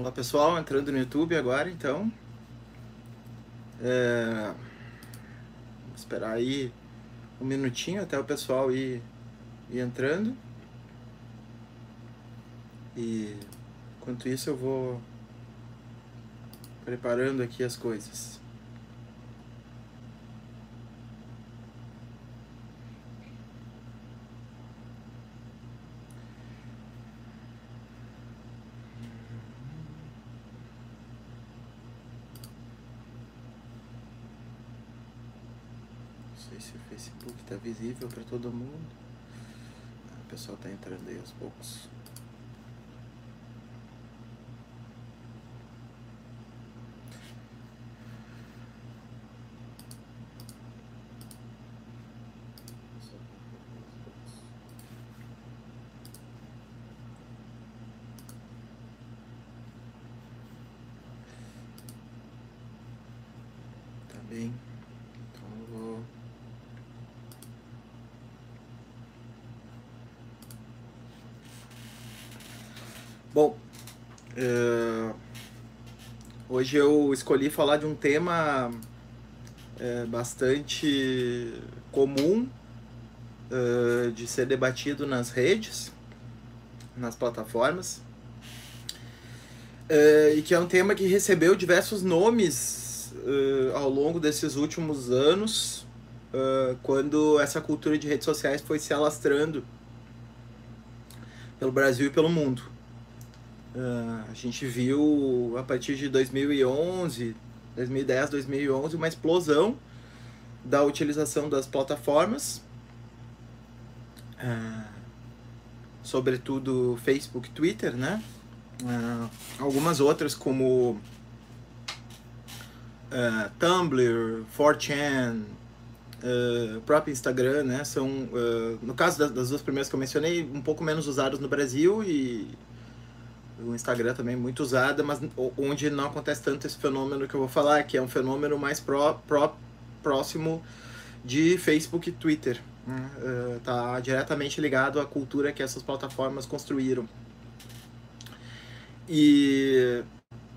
Olá pessoal, entrando no YouTube agora, então vou esperar aí um minutinho até o pessoal ir entrando. E enquanto isso eu vou preparando aqui as coisas. Tá visível para todo mundo. O pessoal tá entrando aí aos poucos. Tá bem. Bom, hoje eu escolhi falar de um tema bastante comum de ser debatido nas redes, nas plataformas, e que é um tema que recebeu diversos nomes ao longo desses últimos anos, quando essa cultura de redes sociais foi se alastrando pelo Brasil e pelo mundo. A gente viu a partir de 2010, 2011, uma explosão da utilização das plataformas, sobretudo Facebook, Twitter, né? Algumas outras como Tumblr, 4chan, o próprio Instagram, né? São, no caso das duas primeiras que eu mencionei, um pouco menos usadas no Brasil, e o Instagram também é muito usada, mas onde não acontece tanto esse fenômeno que eu vou falar, que é um fenômeno mais próximo de Facebook e Twitter. Tá diretamente ligado à cultura que essas plataformas construíram. E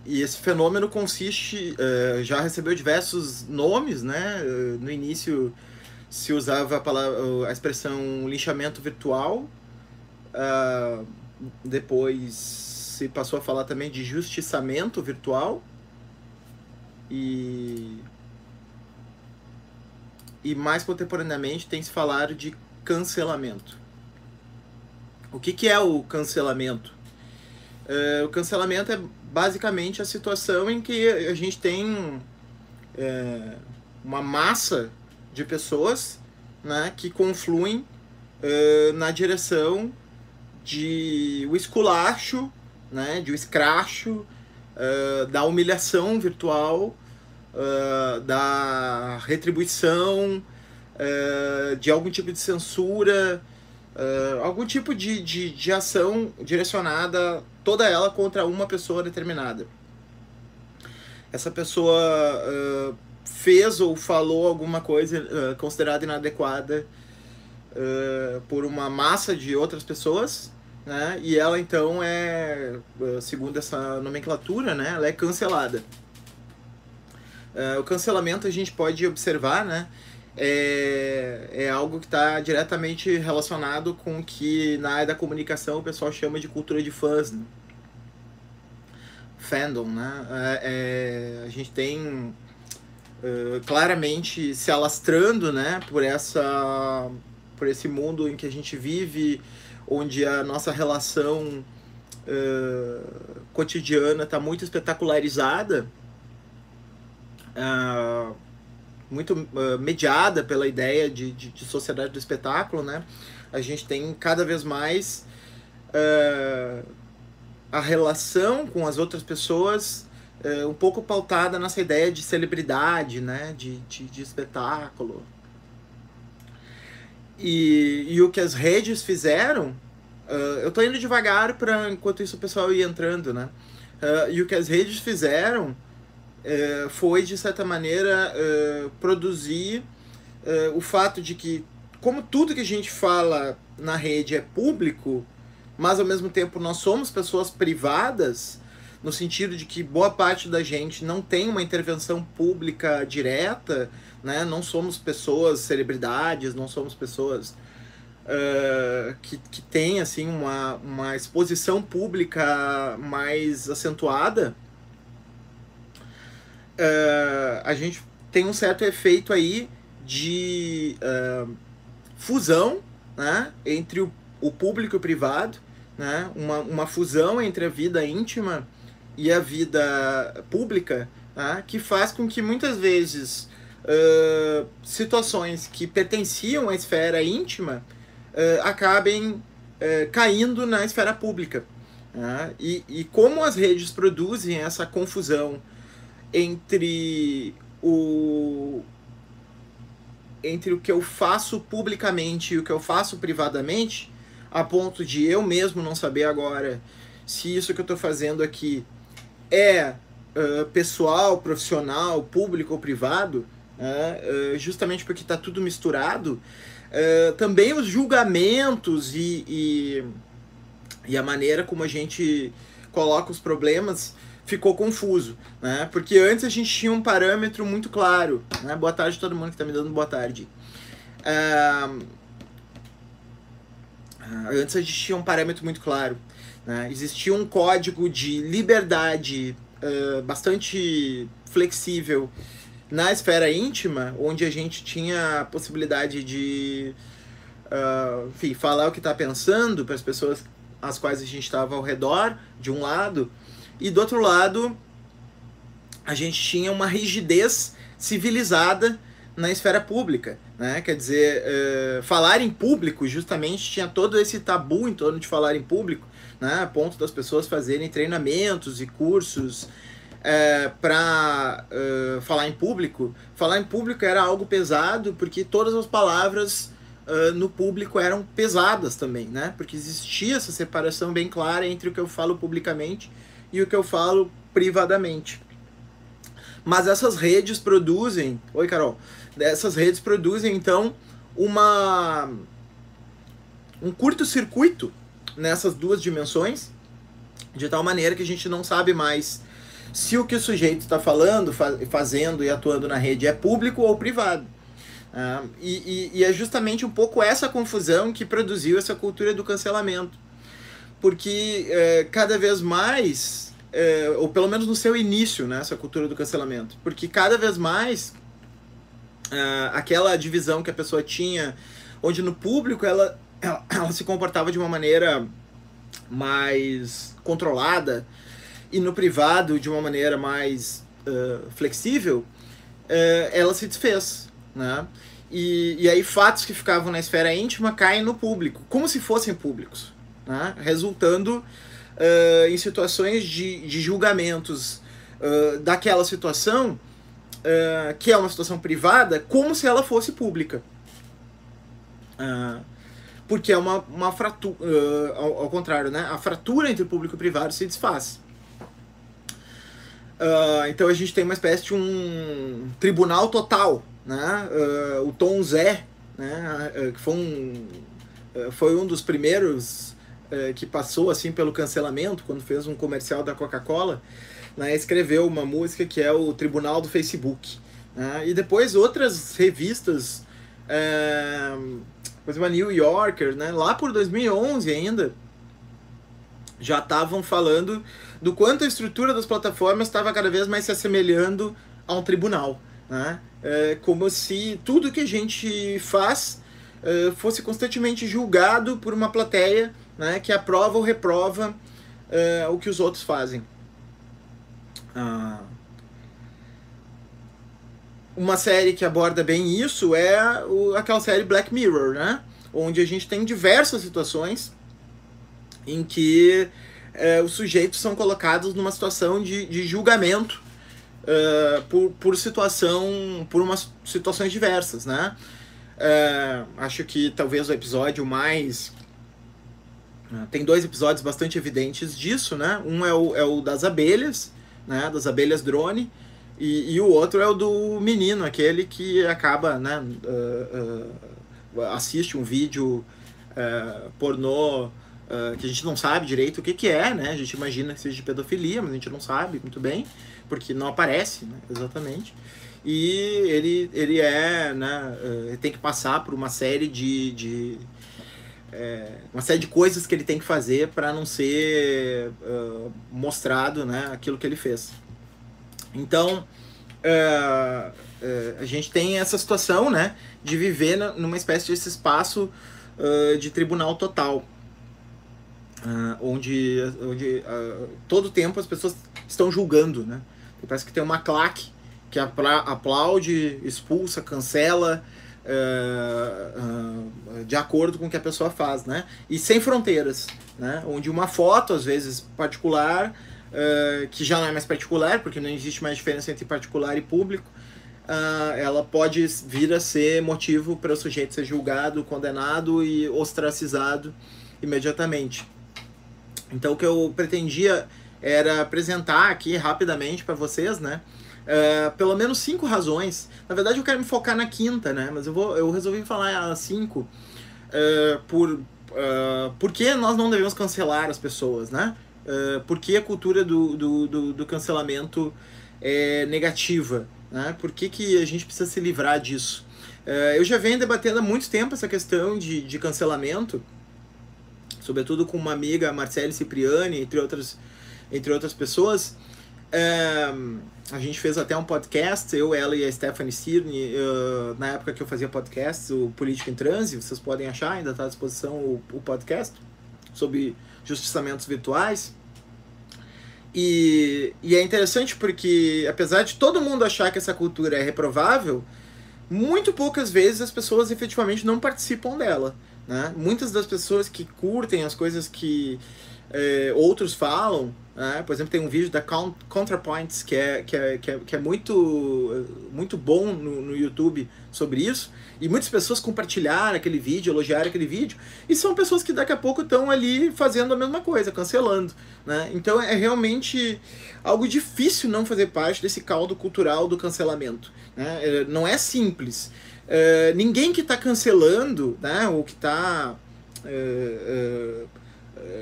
esse fenômeno consiste... já recebeu diversos nomes, né? No início se usava a expressão lixamento virtual, depois se passou a falar também de justiçamento virtual, e mais contemporaneamente tem se falado de cancelamento. O que é o cancelamento? O cancelamento é basicamente a situação em que a gente tem uma massa de pessoas, né, que confluem na direção de o esculacho, né, de um escracho, da humilhação virtual, da retribuição, de algum tipo de censura, algum tipo de ação direcionada, toda ela contra uma pessoa determinada. Essa pessoa fez ou falou alguma coisa considerada inadequada por uma massa de outras pessoas, né? E ela então é, segundo essa nomenclatura, né, ela é cancelada. O cancelamento, a gente pode observar, né, é algo que está diretamente relacionado com o que na área da comunicação o pessoal chama de cultura de fãs, né? Fandom, né? A gente tem claramente se alastrando, né, por esse mundo em que a gente vive, onde a nossa relação cotidiana está muito espetacularizada, muito mediada pela ideia de sociedade do espetáculo, né? A gente tem cada vez mais a relação com as outras pessoas um pouco pautada nessa ideia de celebridade, né? De espetáculo. E o que as redes fizeram, eu tô indo devagar para enquanto isso o pessoal ia entrando, né? E o que as redes fizeram foi, de certa maneira, produzir o fato de que, como tudo que a gente fala na rede é público, mas ao mesmo tempo nós somos pessoas privadas, no sentido de que boa parte da gente não tem uma intervenção pública direta, né? Não somos pessoas celebridades, não somos pessoas que têm assim, uma exposição pública mais acentuada, a gente tem um certo efeito aí de fusão, né? Entre o público e o privado, né? Uma fusão entre a vida íntima e a vida pública, né? Que faz com que muitas vezes situações que pertenciam à esfera íntima acabem caindo na esfera pública, né? E como as redes produzem essa confusão entre o que eu faço publicamente e o que eu faço privadamente, a ponto de eu mesmo não saber agora se isso que eu estou fazendo aqui é pessoal, profissional, público ou privado, justamente porque está tudo misturado. Também os julgamentos e a maneira como a gente coloca os problemas ficou confuso, né? Porque antes a gente tinha um parâmetro muito claro, né? Boa tarde a todo mundo que está me dando boa tarde. Antes a gente tinha um parâmetro muito claro, né? Existia um código de liberdade bastante flexível na esfera íntima, onde a gente tinha a possibilidade de enfim, falar o que está pensando para as pessoas às quais a gente estava ao redor, de um lado, e do outro lado a gente tinha uma rigidez civilizada na esfera pública, né? Quer dizer, falar em público, justamente, tinha todo esse tabu em torno de falar em público, né? A ponto das pessoas fazerem treinamentos e cursos para falar em público. Falar em público era algo pesado, porque todas as palavras no público eram pesadas também, né? Porque existia essa separação bem clara entre o que eu falo publicamente e o que eu falo privadamente. Mas essas redes produzem... Oi, Carol. Essas redes produzem, então, um curto-circuito nessas duas dimensões, de tal maneira que a gente não sabe mais se o que o sujeito está falando, fazendo e atuando na rede é público ou privado. E é justamente um pouco essa confusão que produziu essa cultura do cancelamento. Porque cada vez mais... ou pelo menos no seu início, né, essa cultura do cancelamento, porque cada vez mais aquela divisão que a pessoa tinha, onde no público ela se comportava de uma maneira mais controlada e no privado de uma maneira mais flexível, ela se desfez, né? E aí fatos que ficavam na esfera íntima caem no público, como se fossem públicos, né? Resultando em situações de julgamentos daquela situação, que é uma situação privada, como se ela fosse pública. Porque é uma fratura, ao contrário, né? A fratura entre público e privado se desfaz. Então a gente tem uma espécie de um tribunal total, né? O Tom Zé, né? Que foi um dos primeiros que passou assim pelo cancelamento, quando fez um comercial da Coca-Cola, né, escreveu uma música que é o Tribunal do Facebook, né, e depois outras revistas, por exemplo a New Yorker, né, lá por 2011 ainda, já estavam falando do quanto a estrutura das plataformas estava cada vez mais se assemelhando a um tribunal, né, como se tudo que a gente faz fosse constantemente julgado por uma plateia, né, que aprova ou reprova o que os outros fazem. Uma série que aborda bem isso é aquela série Black Mirror, né, onde a gente tem diversas situações em que os sujeitos são colocados numa situação de julgamento por situações diversas, né. Acho que talvez o episódio mais... Tem dois episódios bastante evidentes disso, né? Um é o das abelhas, né? Das abelhas drone, e o outro é o do menino, aquele que acaba, né? Assiste um vídeo pornô que a gente não sabe direito o que que é, né? A gente imagina que seja de pedofilia, mas a gente não sabe muito bem, porque não aparece, né? Exatamente. E ele é, né? Ele tem que passar por uma série de coisas que ele tem que fazer para não ser mostrado, né? Aquilo que ele fez. Então a gente tem essa situação, né? De viver numa espécie desse espaço de tribunal total. Onde todo tempo as pessoas estão julgando, né? Parece que tem uma claque que aplaude, expulsa, cancela de acordo com o que a pessoa faz, né? E sem fronteiras, né? Onde uma foto, às vezes, particular, que já não é mais particular, porque não existe mais diferença entre particular e público, ela pode vir a ser motivo para o sujeito ser julgado, condenado e ostracizado imediatamente. Então, o que eu pretendia era apresentar aqui rapidamente para vocês, né? Pelo menos 5 razões. Na verdade, eu quero me focar na quinta, né? Mas eu resolvi falar as 5 por que nós não devemos cancelar as pessoas, né? Por que a cultura do cancelamento é negativa, né? Por que que a gente precisa se livrar disso? Eu já venho debatendo há muito tempo essa questão de cancelamento, sobretudo com uma amiga, Marcelle Cipriani, entre outras pessoas. A gente fez até um podcast, eu, ela e a Stephanie Sirni, na época que eu fazia podcast, o Política em Transe, vocês podem achar, ainda está à disposição o podcast, sobre justiçamentos virtuais. E é interessante porque, apesar de todo mundo achar que essa cultura é reprovável, muito poucas vezes as pessoas efetivamente não participam dela, né? Muitas das pessoas que curtem as coisas que outros falam, né? Por exemplo, tem um vídeo da ContraPoints que é muito bom no YouTube sobre isso, e muitas pessoas compartilharam aquele vídeo, elogiaram aquele vídeo, e são pessoas que daqui a pouco estão ali fazendo a mesma coisa, cancelando, né? Então é realmente algo difícil não fazer parte desse caldo cultural do cancelamento, né? Não é simples. Ninguém que está cancelando, né, ou que está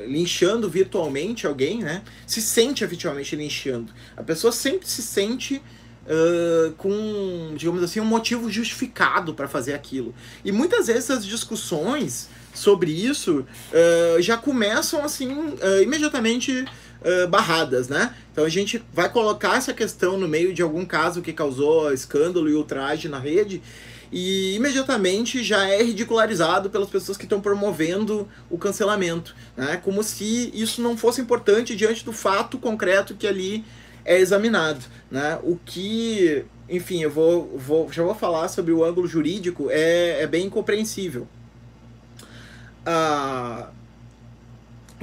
linchando virtualmente alguém, né, se sente efetivamente linchando. A pessoa sempre se sente com, digamos assim, um motivo justificado para fazer aquilo. E muitas vezes as discussões sobre isso já começam assim imediatamente barradas, né? Então a gente vai colocar essa questão no meio de algum caso que causou escândalo e ultraje na rede, e imediatamente já é ridicularizado pelas pessoas que estão promovendo o cancelamento, né? Como se isso não fosse importante diante do fato concreto que ali é examinado, né? O que, enfim, já vou falar sobre o ângulo jurídico, é bem incompreensível.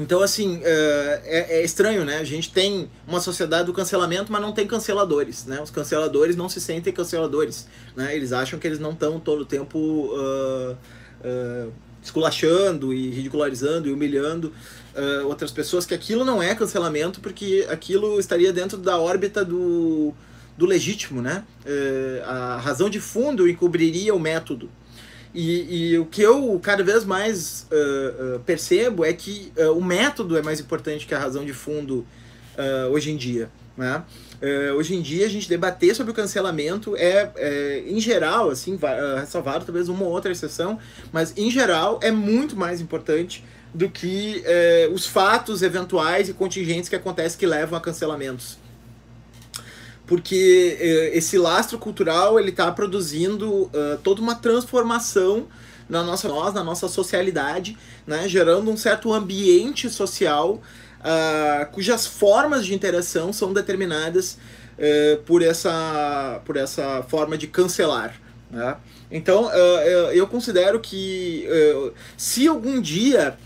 Então, assim, é estranho, né? A gente tem uma sociedade do cancelamento, mas não tem canceladores, né? Os canceladores não se sentem canceladores, né? Eles acham que eles não estão todo o tempo esculachando e ridicularizando e humilhando outras pessoas, que aquilo não é cancelamento, porque aquilo estaria dentro da órbita do legítimo, né? A razão de fundo encobriria o método. E o que eu cada vez mais percebo é que o método é mais importante que a razão de fundo hoje em dia, né? Hoje em dia a gente debater sobre o cancelamento em geral, assim, ressalvado talvez uma ou outra exceção, mas em geral é muito mais importante do que os fatos eventuais e contingentes que acontecem que levam a cancelamentos. Porque esse lastro cultural, ele está produzindo toda uma transformação na nossa socialidade, né? Gerando um certo ambiente social cujas formas de interação são determinadas por essa forma de cancelar, né? Então, eu considero que se algum dia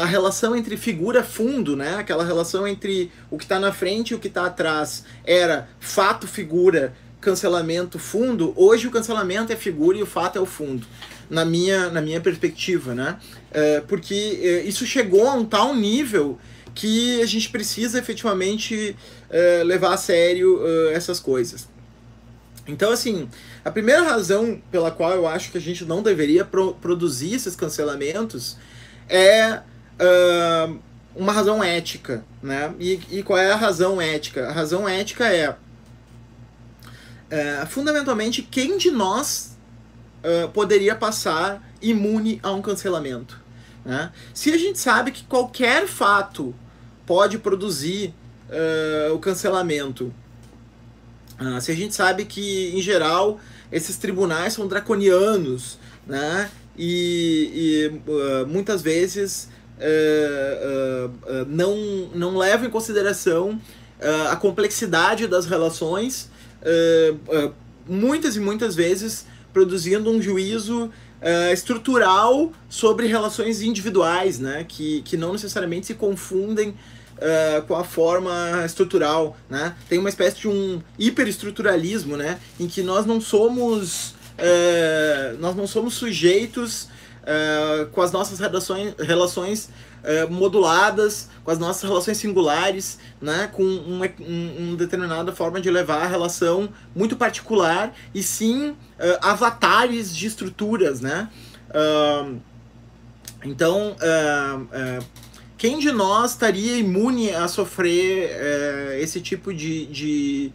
a relação entre figura-fundo, né? Aquela relação entre o que está na frente e o que está atrás era fato-figura, cancelamento-fundo, hoje o cancelamento é figura e o fato é o fundo, na minha perspectiva, né? Porque isso chegou a um tal nível que a gente precisa efetivamente levar a sério essas coisas. Então, assim, a primeira razão pela qual eu acho que a gente não deveria produzir esses cancelamentos é uma razão ética, né? E qual é a razão ética? A razão ética é fundamentalmente quem de nós poderia passar imune a um cancelamento, né? Se a gente sabe que qualquer fato pode produzir o cancelamento, se a gente sabe que, em geral, esses tribunais são draconianos, né? E muitas vezes não levam em consideração a complexidade das relações, muitas e muitas vezes produzindo um juízo estrutural sobre relações individuais, né? Que não necessariamente se confundem com a forma estrutural, né? Tem uma espécie de um hiperestruturalismo, né? Em que nós não somos sujeitos com as nossas relações moduladas, com as nossas relações singulares, né? Com uma determinada forma de levar a relação muito particular, e sim avatares de estruturas, né? Então quem de nós estaria imune a sofrer esse tipo de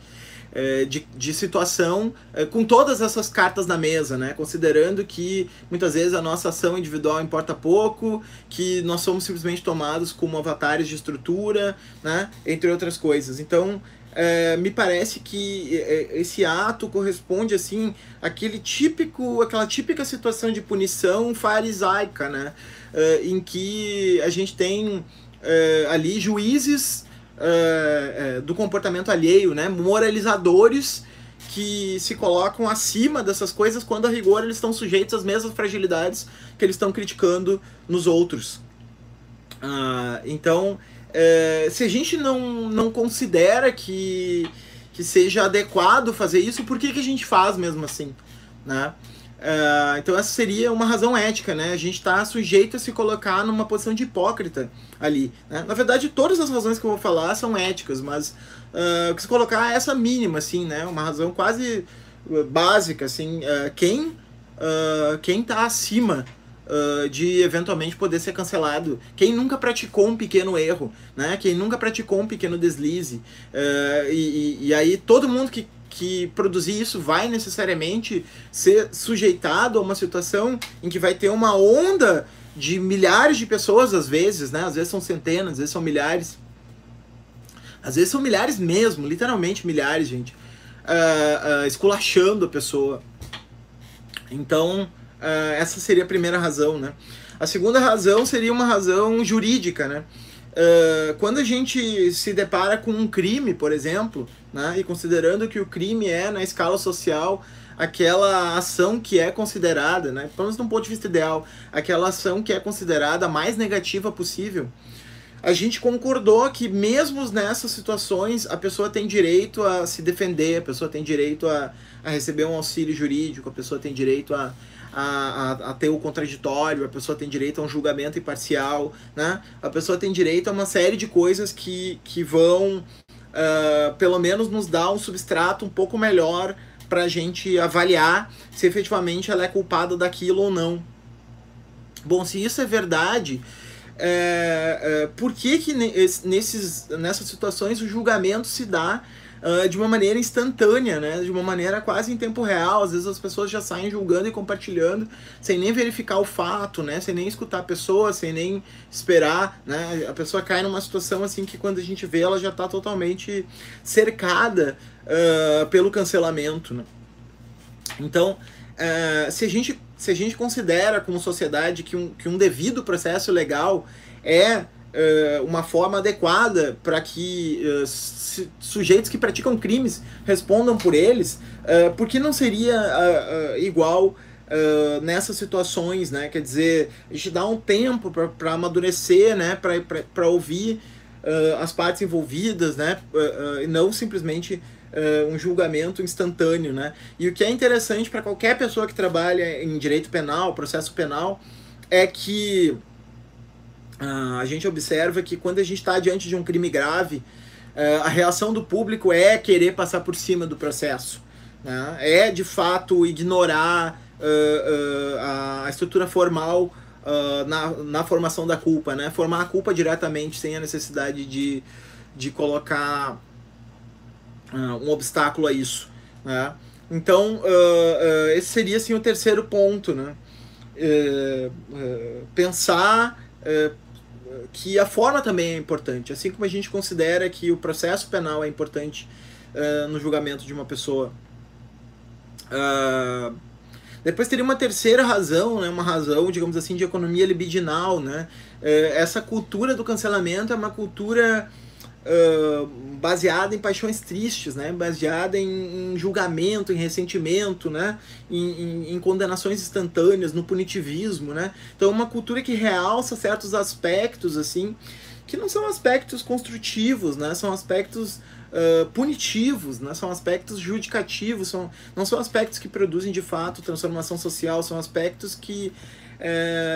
situação com todas essas cartas na mesa, né? Considerando que muitas vezes a nossa ação individual importa pouco, que nós somos simplesmente tomados como avatares de estrutura, né? Entre outras coisas. Então, me parece que esse ato corresponde assim àquela típica situação de punição farisaica, né? Em que a gente tem ali juízes do comportamento alheio, né? Moralizadores que se colocam acima dessas coisas quando, a rigor, eles estão sujeitos às mesmas fragilidades que eles estão criticando nos outros. Então, se a gente não considera que seja adequado fazer isso, por que a gente faz mesmo assim, né? Então essa seria uma razão ética, né? A gente está sujeito a se colocar numa posição de hipócrita ali, né? Na verdade, todas as razões que eu vou falar são éticas, mas se colocar essa mínima, assim, né? Uma razão quase básica, assim, quem está acima de eventualmente poder ser cancelado, quem nunca praticou um pequeno erro, né? Quem nunca praticou um pequeno deslize, e aí todo mundo que produzir isso vai necessariamente ser sujeitado a uma situação em que vai ter uma onda de milhares de pessoas, às vezes, né? Às vezes são centenas, às vezes são milhares. Às vezes são milhares mesmo, literalmente milhares, gente. Esculachando a pessoa. Então, essa seria a primeira razão, né? A segunda razão seria uma razão jurídica, né? Quando a gente se depara com um crime, por exemplo, né, e considerando que o crime é, na escala social, aquela ação que é considerada, né, pelo menos de um ponto de vista ideal, aquela ação que é considerada a mais negativa possível, a gente concordou que mesmo nessas situações a pessoa tem direito a se defender, a pessoa tem direito a receber um auxílio jurídico, a pessoa tem direito a ter o contraditório, a pessoa tem direito a um julgamento imparcial, né? A pessoa tem direito a uma série de coisas que vão, pelo menos, nos dar um substrato um pouco melhor para a gente avaliar se efetivamente ela é culpada daquilo ou não. Bom, se isso é verdade, por que nessas situações o julgamento se dá de uma maneira instantânea, né? De uma maneira quase em tempo real. Às vezes as pessoas já saem julgando e compartilhando sem nem verificar o fato, né? Sem nem escutar a pessoa, sem nem esperar, né? A pessoa cai numa situação assim que, quando a gente vê, ela já está totalmente cercada pelo cancelamento, né? Então, se a gente considera como sociedade que um devido processo legal é uma forma adequada para que sujeitos que praticam crimes respondam por eles, por que não seria igual nessas situações, né? Quer dizer, a gente dá um tempo para amadurecer, né? Para ouvir as partes envolvidas, né? E não simplesmente um julgamento instantâneo, né? E o que é interessante para qualquer pessoa que trabalha em direito penal, processo penal, é que a gente observa que, quando a gente está diante de um crime grave, a reação do público é querer passar por cima do processo, né? É, de fato, ignorar a estrutura formal na formação da culpa, né? Formar a culpa diretamente sem a necessidade de colocar um obstáculo a isso, né? Então, esse seria assim o terceiro ponto, né? Pensar que a forma também é importante, assim como a gente considera que o processo penal é importante no julgamento de uma pessoa. Depois teria uma terceira razão, né? Uma razão, digamos assim, de economia libidinal, né? Essa cultura do cancelamento é uma cultura baseada em paixões tristes, né? Baseada em julgamento, em ressentimento, né? Em condenações instantâneas, no punitivismo, né? Então é uma cultura que realça certos aspectos, assim, que não são aspectos construtivos, né? São aspectos punitivos, né? São aspectos judicativos, não são aspectos que produzem de fato transformação social, são aspectos que,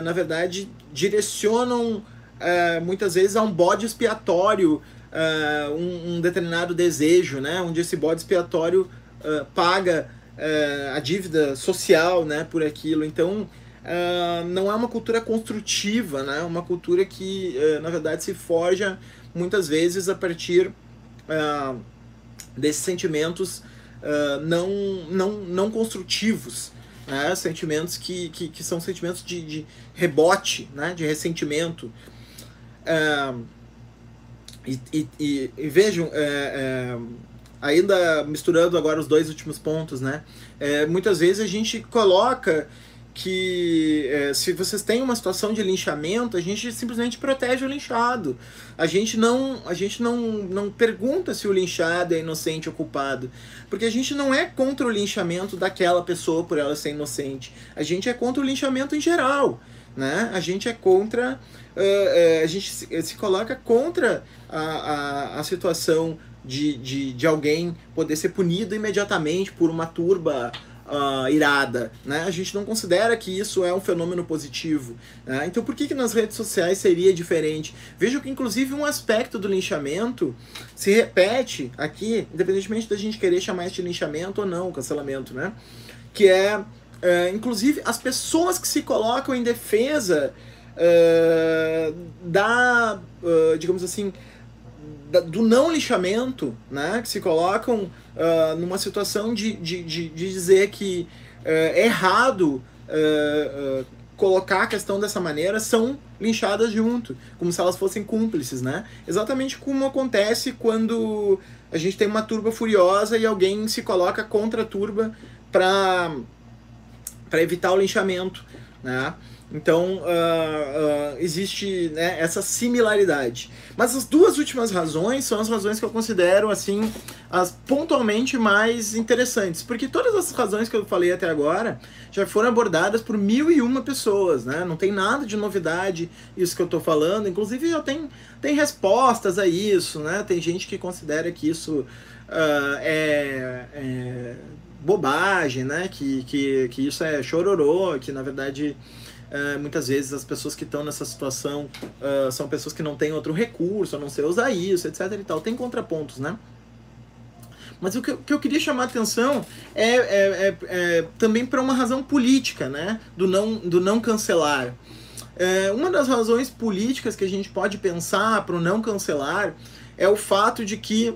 na verdade, direcionam muitas vezes a um bode expiatório, um determinado desejo, né? Onde esse bode expiatório paga a dívida social, né? Por aquilo. Então, não é uma cultura construtiva, né? Uma cultura que, na verdade, se forja muitas vezes a partir desses sentimentos não construtivos, né? Sentimentos que são sentimentos de rebote, né? De ressentimento. E vejam, ainda misturando agora os dois últimos pontos, né? Muitas vezes a gente coloca que se vocês têm uma situação de linchamento, a gente simplesmente protege o linchado. A gente não pergunta se o linchado é inocente ou culpado, porque a gente não é contra o linchamento daquela pessoa por ela ser inocente. A gente é contra o linchamento em geral, né? A gente é contra... a gente se coloca contra a situação de alguém poder ser punido imediatamente por uma turba irada, né? A gente não considera que isso é um fenômeno positivo, né? Então por que nas redes sociais seria diferente? Vejo que inclusive um aspecto do linchamento se repete aqui, independentemente da gente querer chamar isso de linchamento ou não, cancelamento, né? Que é inclusive as pessoas que se colocam em defesa digamos assim, do não lixamento, né? Que se colocam numa situação de dizer que é errado colocar a questão dessa maneira, são linchadas junto, como se elas fossem cúmplices, né? Exatamente como acontece quando a gente tem uma turba furiosa e alguém se coloca contra a turba para evitar o linchamento, né? Então, existe, né, essa similaridade. Mas as duas últimas razões são as razões que eu considero, assim, as pontualmente mais interessantes. Porque todas as razões que eu falei até agora já foram abordadas por 1001 pessoas, né? Não tem nada de novidade isso que eu tô falando. Inclusive, já tem respostas a isso, né? Tem gente que considera que isso é bobagem, né? Que isso é chororô, que, na verdade... muitas vezes as pessoas que estão nessa situação são pessoas que não têm outro recurso, a não ser usar isso, etc e tal. Tem contrapontos, né? Mas o que eu queria chamar a atenção é também para uma razão política, né? Do não cancelar. Uma das razões políticas que a gente pode pensar para o não cancelar é o fato de que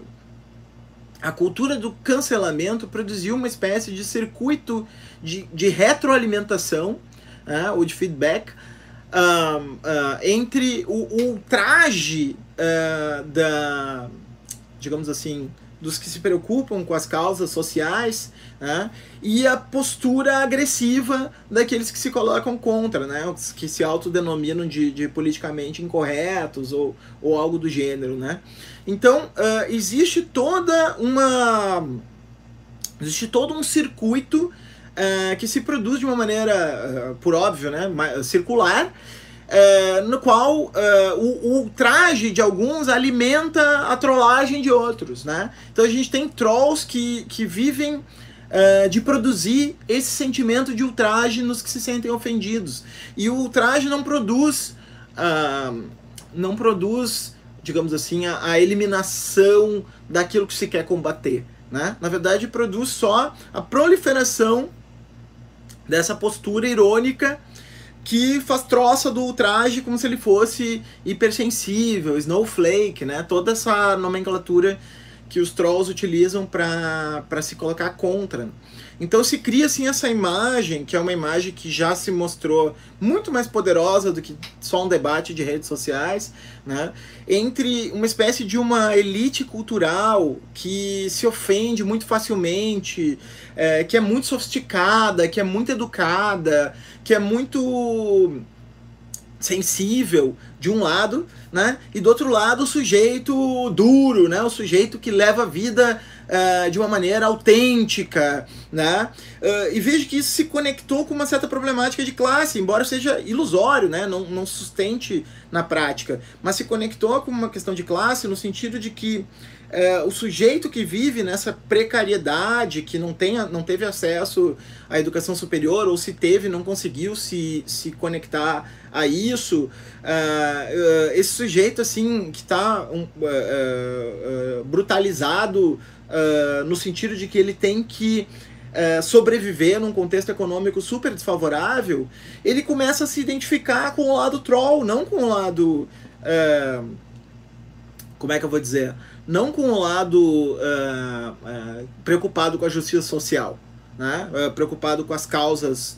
a cultura do cancelamento produziu uma espécie de circuito de retroalimentação, ou de feedback, entre o ultraje digamos assim, dos que se preocupam com as causas sociais, né, e a postura agressiva daqueles que se colocam contra, né, os que se autodenominam de politicamente incorretos ou algo do gênero, né. Então, existe todo um circuito que se produz de uma maneira, por óbvio, né, circular, no qual o ultraje de alguns alimenta a trollagem de outros, né? Então a gente tem trolls que vivem de produzir esse sentimento de ultraje nos que se sentem ofendidos. E o ultraje não produz, digamos assim, a eliminação daquilo que se quer combater, né? Na verdade, produz só a proliferação dessa postura irônica que faz troça do ultraje como se ele fosse hipersensível, snowflake, né? Toda essa nomenclatura que os trolls utilizam para se colocar contra. Então se cria assim essa imagem, que é uma imagem que já se mostrou muito mais poderosa do que só um debate de redes sociais, né? Entre uma espécie de uma elite cultural que se ofende muito facilmente, que é muito sofisticada, que é muito educada, que é muito sensível de um lado, né? E do outro lado o sujeito duro, né? O sujeito que leva a vida de uma maneira autêntica, né? E vejo que isso se conectou com uma certa problemática de classe, embora seja ilusório, né? Não sustente na prática, mas se conectou com uma questão de classe no sentido de que o sujeito que vive nessa precariedade, que não teve acesso à educação superior, ou se teve, não conseguiu se conectar a isso, esse sujeito assim que está brutalizado, no sentido de que ele tem que sobreviver num contexto econômico super desfavorável, ele começa a se identificar com o lado troll, não com o lado... como é que eu vou dizer? Não com o lado preocupado com a justiça social, né? Preocupado com as causas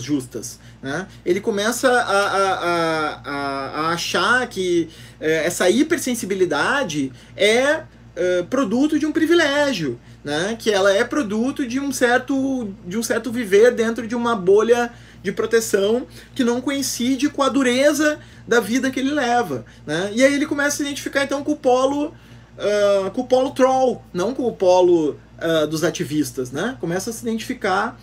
justas, né? Ele começa a achar que essa hipersensibilidade é... produto de um privilégio, né? Que ela é produto de um certo viver dentro de uma bolha de proteção que não coincide com a dureza da vida que ele leva, né? E aí ele começa a se identificar então com o polo troll, não com o polo dos ativistas, né? Começa a se identificar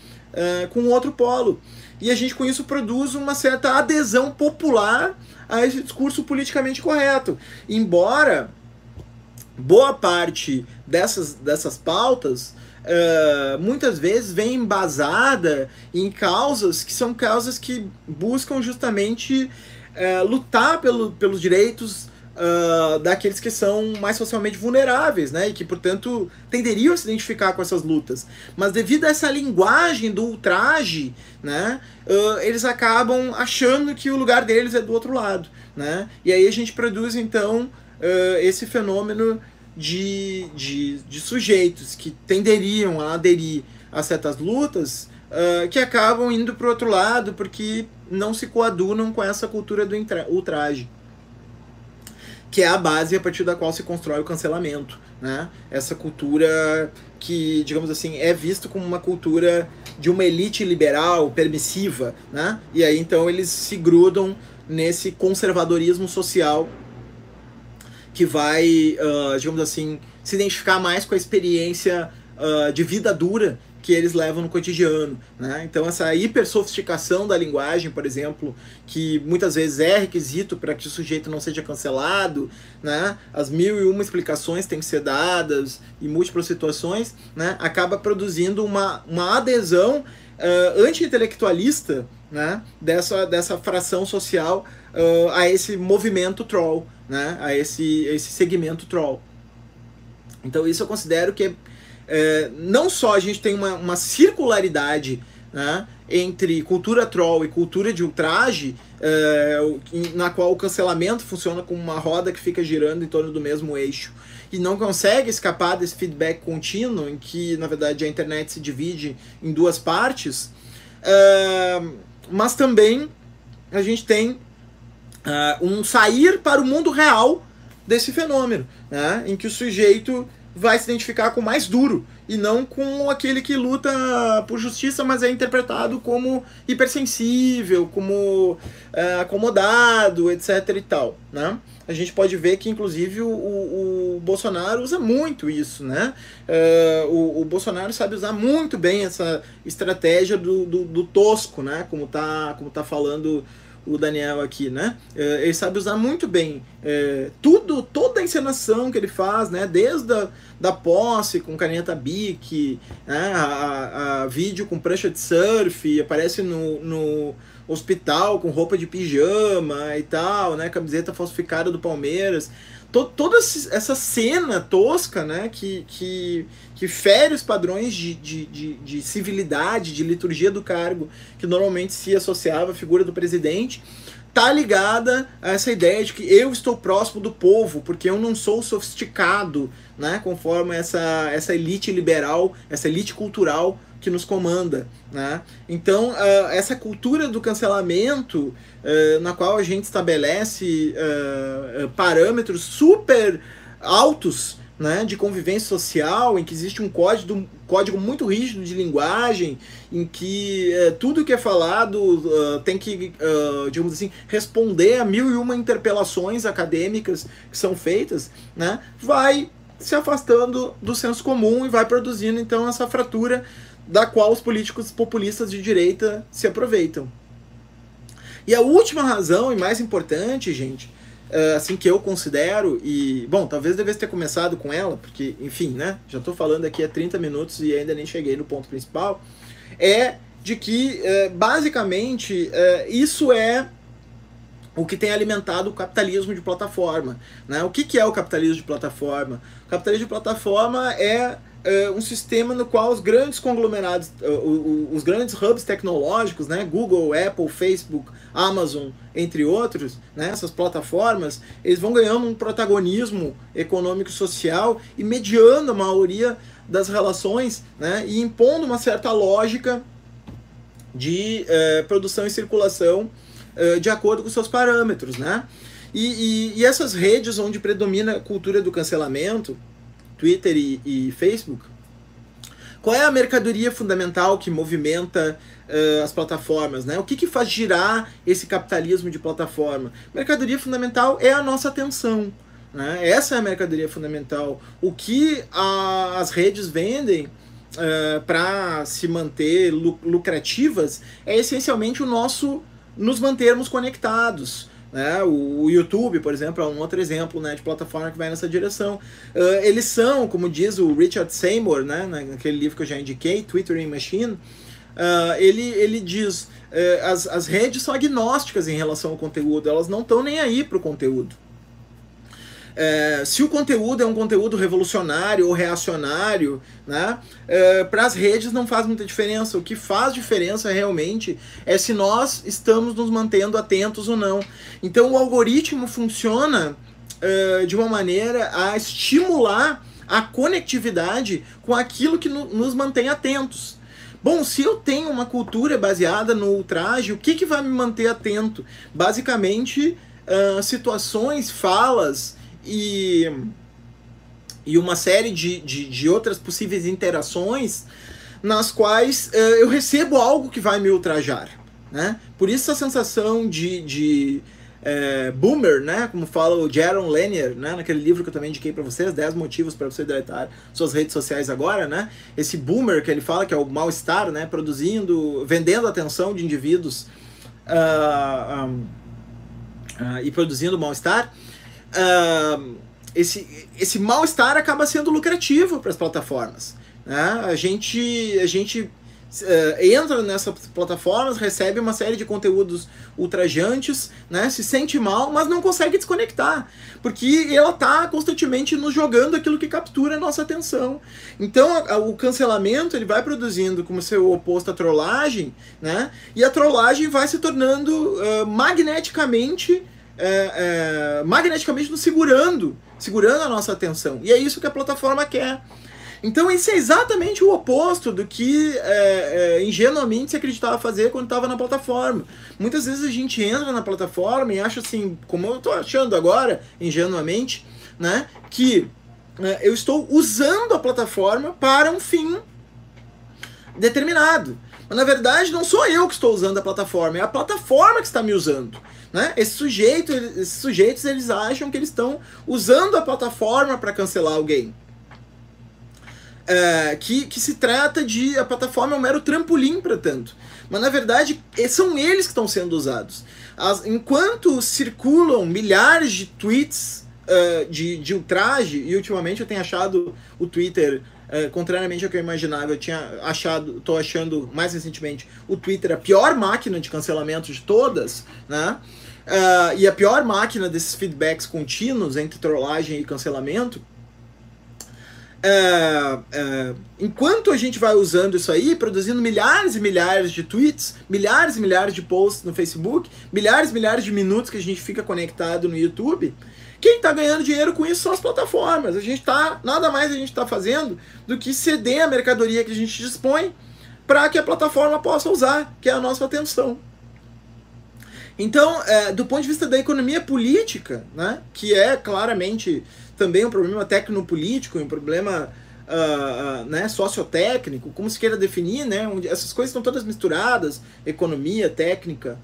com outro polo. E a gente com isso produz uma certa adesão popular a esse discurso politicamente correto, embora boa parte dessas pautas muitas vezes vem embasada em causas que são causas que buscam justamente lutar pelos direitos daqueles que são mais socialmente vulneráveis, né? E que, portanto, tenderiam a se identificar com essas lutas. Mas devido a essa linguagem do ultraje, né? Eles acabam achando que o lugar deles é do outro lado, né? E aí a gente produz, então... esse fenômeno de sujeitos que tenderiam a aderir a certas lutas que acabam indo para o outro lado porque não se coadunam com essa cultura do ultraje, que é a base a partir da qual se constrói o cancelamento, né? Essa cultura que, digamos assim, é visto como uma cultura de uma elite liberal, permissiva, né? E aí então eles se grudam nesse conservadorismo social que vai, digamos assim, se identificar mais com a experiência de vida dura que eles levam no cotidiano, né? Então essa hipersofisticação da linguagem, por exemplo, que muitas vezes é requisito para que o sujeito não seja cancelado, né? As 1001 explicações têm que ser dadas em múltiplas situações, né? Acaba produzindo uma adesão anti-intelectualista, né? Dessa fração social a esse movimento troll, né? A esse segmento troll. Então isso eu considero que não só a gente tem uma circularidade, né, entre cultura troll e cultura de ultraje, na qual o cancelamento funciona como uma roda que fica girando em torno do mesmo eixo e não consegue escapar desse feedback contínuo em que, na verdade, a internet se divide em duas partes, mas também a gente tem um sair para o mundo real desse fenômeno, né? Em que o sujeito vai se identificar com o mais duro e não com aquele que luta por justiça, mas é interpretado como hipersensível, como acomodado, etc e tal, né? A gente pode ver que, inclusive, o Bolsonaro usa muito isso, né? O Bolsonaro sabe usar muito bem essa estratégia do tosco, né? Como tá falando o Daniel aqui, né? Ele sabe usar muito bem toda a encenação que ele faz, né? Desde da posse com caneta Bic, né? A vídeo com prancha de surf, aparece no hospital com roupa de pijama e tal, né? Camiseta falsificada do Palmeiras. Toda essa cena tosca, né? Que fere os padrões de civilidade, de liturgia do cargo, que normalmente se associava à figura do presidente, tá ligada a essa ideia de que eu estou próximo do povo, porque eu não sou sofisticado, né? Conforme essa elite liberal, essa elite cultural que nos comanda, né? Então, essa cultura do cancelamento, na qual a gente estabelece parâmetros super altos, né, de convivência social, em que existe um código muito rígido de linguagem, em que tudo que é falado tem que, digamos assim, responder a 1001 interpelações acadêmicas que são feitas, né, vai se afastando do senso comum e vai produzindo, então, essa fratura da qual os políticos populistas de direita se aproveitam. E a última razão, e mais importante, gente, assim que eu considero, e, bom, talvez devesse ter começado com ela, porque, enfim, né, já estou falando aqui há 30 minutos e ainda nem cheguei no ponto principal, é de que, basicamente, isso é o que tem alimentado o capitalismo de plataforma, né? O que é o capitalismo de plataforma? O capitalismo de plataforma é um sistema no qual os grandes conglomerados, os grandes hubs tecnológicos, né, Google, Apple, Facebook, Amazon, entre outros, né, essas plataformas, eles vão ganhando um protagonismo econômico e social e mediando a maioria das relações, né, e impondo uma certa lógica de produção e circulação de acordo com seus parâmetros, né? E essas redes onde predomina a cultura do cancelamento, Twitter e Facebook, qual é a mercadoria fundamental que movimenta as plataformas, né? O que faz girar esse capitalismo de plataforma? Mercadoria fundamental é a nossa atenção, né? Essa é a mercadoria fundamental. O que as redes vendem para se manter lucrativas é essencialmente nos mantermos conectados, né? O YouTube, por exemplo, é um outro exemplo, né, de plataforma que vai nessa direção. Eles são, como diz o Richard Seymour, né, naquele livro que eu já indiquei, Twittering Machine, ele diz, as redes são agnósticas em relação ao conteúdo, elas não estão nem aí para o conteúdo. Se o conteúdo é um conteúdo revolucionário ou reacionário, né, para as redes não faz muita diferença. O que faz diferença realmente é se nós estamos nos mantendo atentos ou não. Então o algoritmo funciona de uma maneira a estimular a conectividade com aquilo que nos mantém atentos. Bom, se eu tenho uma cultura baseada no ultraje, o que vai me manter atento? Basicamente, situações, falas e uma série de outras possíveis interações nas quais eu recebo algo que vai me ultrajar, né? Por isso a sensação de boomer, né? Como fala o Jaron Lanier, né, naquele livro que eu também indiquei para vocês, 10 motivos para você deletar suas redes sociais agora, né? Esse boomer que ele fala que é o mal-estar, né, vendendo a atenção de indivíduos e produzindo mal-estar. Esse mal-estar acaba sendo lucrativo para as plataformas, né? A gente entra nessas plataformas, recebe uma série de conteúdos ultrajantes, né? Se sente mal, mas não consegue desconectar, porque ela está constantemente nos jogando aquilo que captura a nossa atenção. Então o cancelamento ele vai produzindo como seu oposto à trollagem, né? E a trollagem vai se tornando magneticamente nos segurando a nossa atenção. E é isso que a plataforma quer. Então isso é exatamente o oposto do que ingenuamente se acreditava fazer quando estava na plataforma. Muitas vezes a gente entra na plataforma e acha assim, como eu estou achando agora, ingenuamente, né, que eu estou usando a plataforma para um fim determinado. Mas na verdade não sou eu que estou usando a plataforma, é a plataforma que está me usando, né? Esses sujeitos eles acham que eles estão usando a plataforma para cancelar alguém. Que se trata de... A plataforma é um mero trampolim para tanto. Mas, na verdade, são eles que estão sendo usados. Enquanto circulam milhares de tweets de ultraje, e ultimamente eu tenho achado o Twitter Contrariamente ao que eu imaginava, eu tinha achado, tô achando mais recentemente o Twitter a pior máquina de cancelamento de todas, né? E a pior máquina desses feedbacks contínuos entre trollagem e cancelamento. Enquanto a gente vai usando isso aí, produzindo milhares e milhares de tweets, milhares e milhares de posts no Facebook, milhares e milhares de minutos que a gente fica conectado no YouTube, quem está ganhando dinheiro com isso são as plataformas. A gente está, nada mais a gente está fazendo do que ceder a mercadoria que a gente dispõe para que a plataforma possa usar, que é a nossa atenção. Então, do ponto de vista da economia política, né, que é claramente também um problema tecnopolítico, um problema né, sociotécnico, como se queira definir, né, onde essas coisas estão todas misturadas, economia, técnica,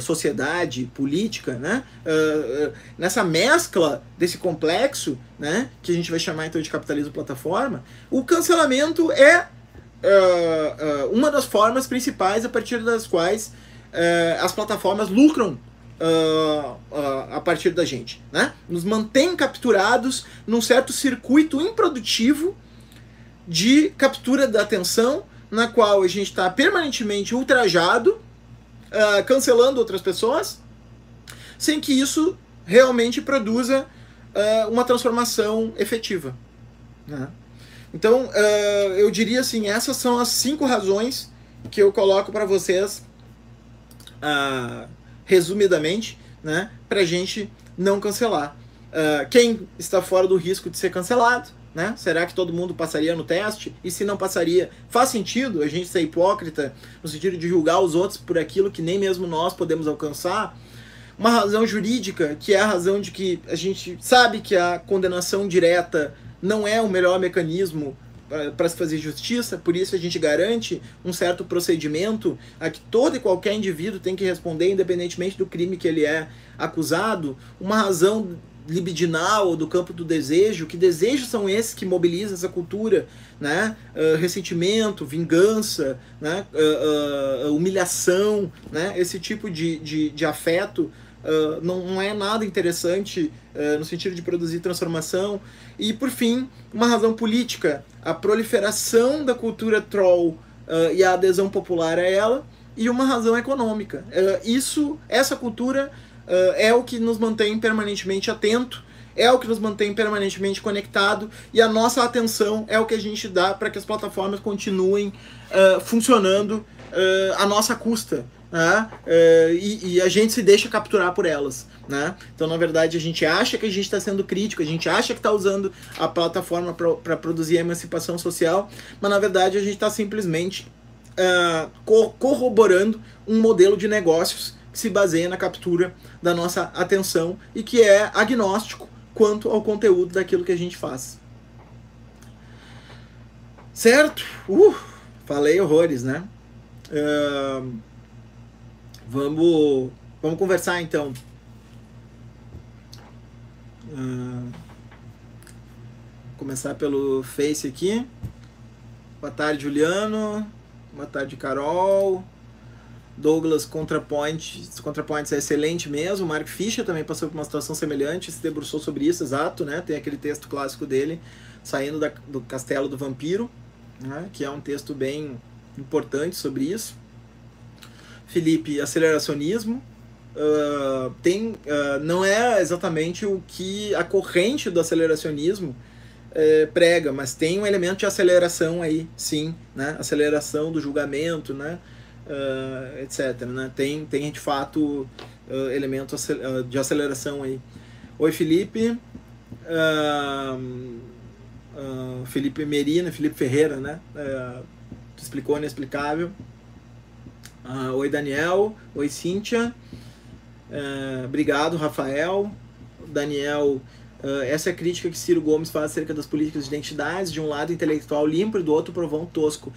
sociedade, política, né, nessa mescla desse complexo, né, que a gente vai chamar então de capitalismo plataforma, o cancelamento é uma das formas principais a partir das quais as plataformas lucram a partir da gente, né? Nos mantém capturados num certo circuito improdutivo de captura da atenção, na qual a gente está permanentemente ultrajado, cancelando outras pessoas, sem que isso realmente produza uma transformação efetiva, né? Então, eu diria assim, essas são as 5 razões que eu coloco para vocês resumidamente, né, para a gente não cancelar. Quem está fora do risco de ser cancelado, né? Será que todo mundo passaria no teste? E se não passaria, faz sentido a gente ser hipócrita no sentido de julgar os outros por aquilo que nem mesmo nós podemos alcançar? Uma razão jurídica, que é a razão de que a gente sabe que a condenação direta não é o melhor mecanismo para se fazer justiça, por isso a gente garante um certo procedimento a que todo e qualquer indivíduo tem que responder independentemente do crime que ele é acusado. Uma razão libidinal, do campo do desejo, que desejos são esses que mobilizam essa cultura, né? Ressentimento, vingança, né? Humilhação, né? Esse tipo de afeto não é nada interessante no sentido de produzir transformação. E, por fim, uma razão política, a proliferação da cultura troll e a adesão popular a ela, e uma razão econômica. Essa cultura é o que nos mantém permanentemente atento, é o que nos mantém permanentemente conectado, e a nossa atenção é o que a gente dá para que as plataformas continuem funcionando à nossa custa. Ah, e a gente se deixa capturar por elas, né? Então, na verdade, a gente acha que a gente está sendo crítico, a gente acha que está usando a plataforma para produzir a emancipação social, mas, na verdade, a gente está simplesmente corroborando um modelo de negócios que se baseia na captura da nossa atenção e que é agnóstico quanto ao conteúdo daquilo que a gente faz. Certo? Falei horrores, né? Vamos conversar, então. Começar pelo Face aqui. Boa tarde, Juliano. Boa tarde, Carol. Douglas, ContraPoints é excelente mesmo. Mark Fisher também passou por uma situação semelhante, se debruçou sobre isso, exato, né? Tem aquele texto clássico dele, Saindo do Castelo do Vampiro, né? Que é um texto bem importante sobre isso. Felipe, aceleracionismo não é exatamente o que a corrente do aceleracionismo prega, mas tem um elemento de aceleração aí, sim, né? Aceleração do julgamento, né? Etc. Né? Tem de fato elemento de aceleração aí. Oi, Felipe. Felipe Merina, Felipe Ferreira, né? Explicou o inexplicável. Oi, Daniel. Oi, Cíntia. Obrigado, Rafael. Daniel, essa é a crítica que Ciro Gomes faz acerca das políticas de identidades, de um lado intelectual limpo e do outro provão tosco.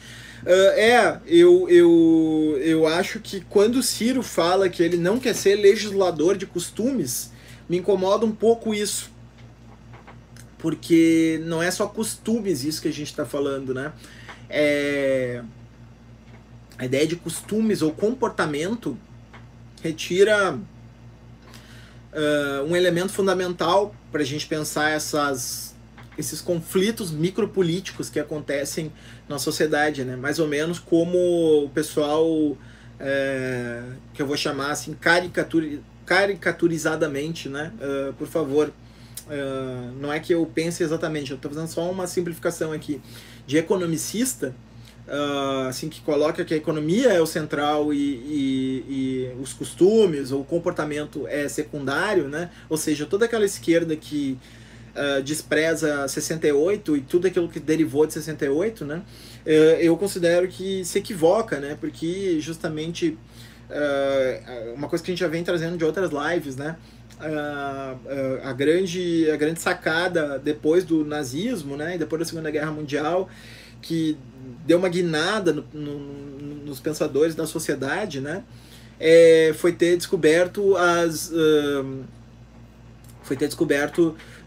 Eu acho que quando o Ciro fala que ele não quer ser legislador de costumes, me incomoda um pouco isso. Porque não é só costumes isso que a gente está falando, né? A ideia de costumes ou comportamento retira um elemento fundamental para a gente pensar essas esses conflitos micropolíticos que acontecem na sociedade, né? Mais ou menos como o pessoal, que eu vou chamar assim, caricaturizadamente, né? Por favor, não é que eu pense exatamente, eu estou fazendo só uma simplificação aqui, de economicista, assim, que coloca que a economia é o central e os costumes ou o comportamento é secundário, né? Ou seja, toda aquela esquerda que despreza 68 e tudo aquilo que derivou de 68, né? Eu considero que se equivoca, né? Porque justamente uma coisa que a gente já vem trazendo de outras lives, né? A grande sacada depois do nazismo, né? E depois da Segunda Guerra Mundial, que deu uma guinada nos pensadores da sociedade, né? Foi ter descoberto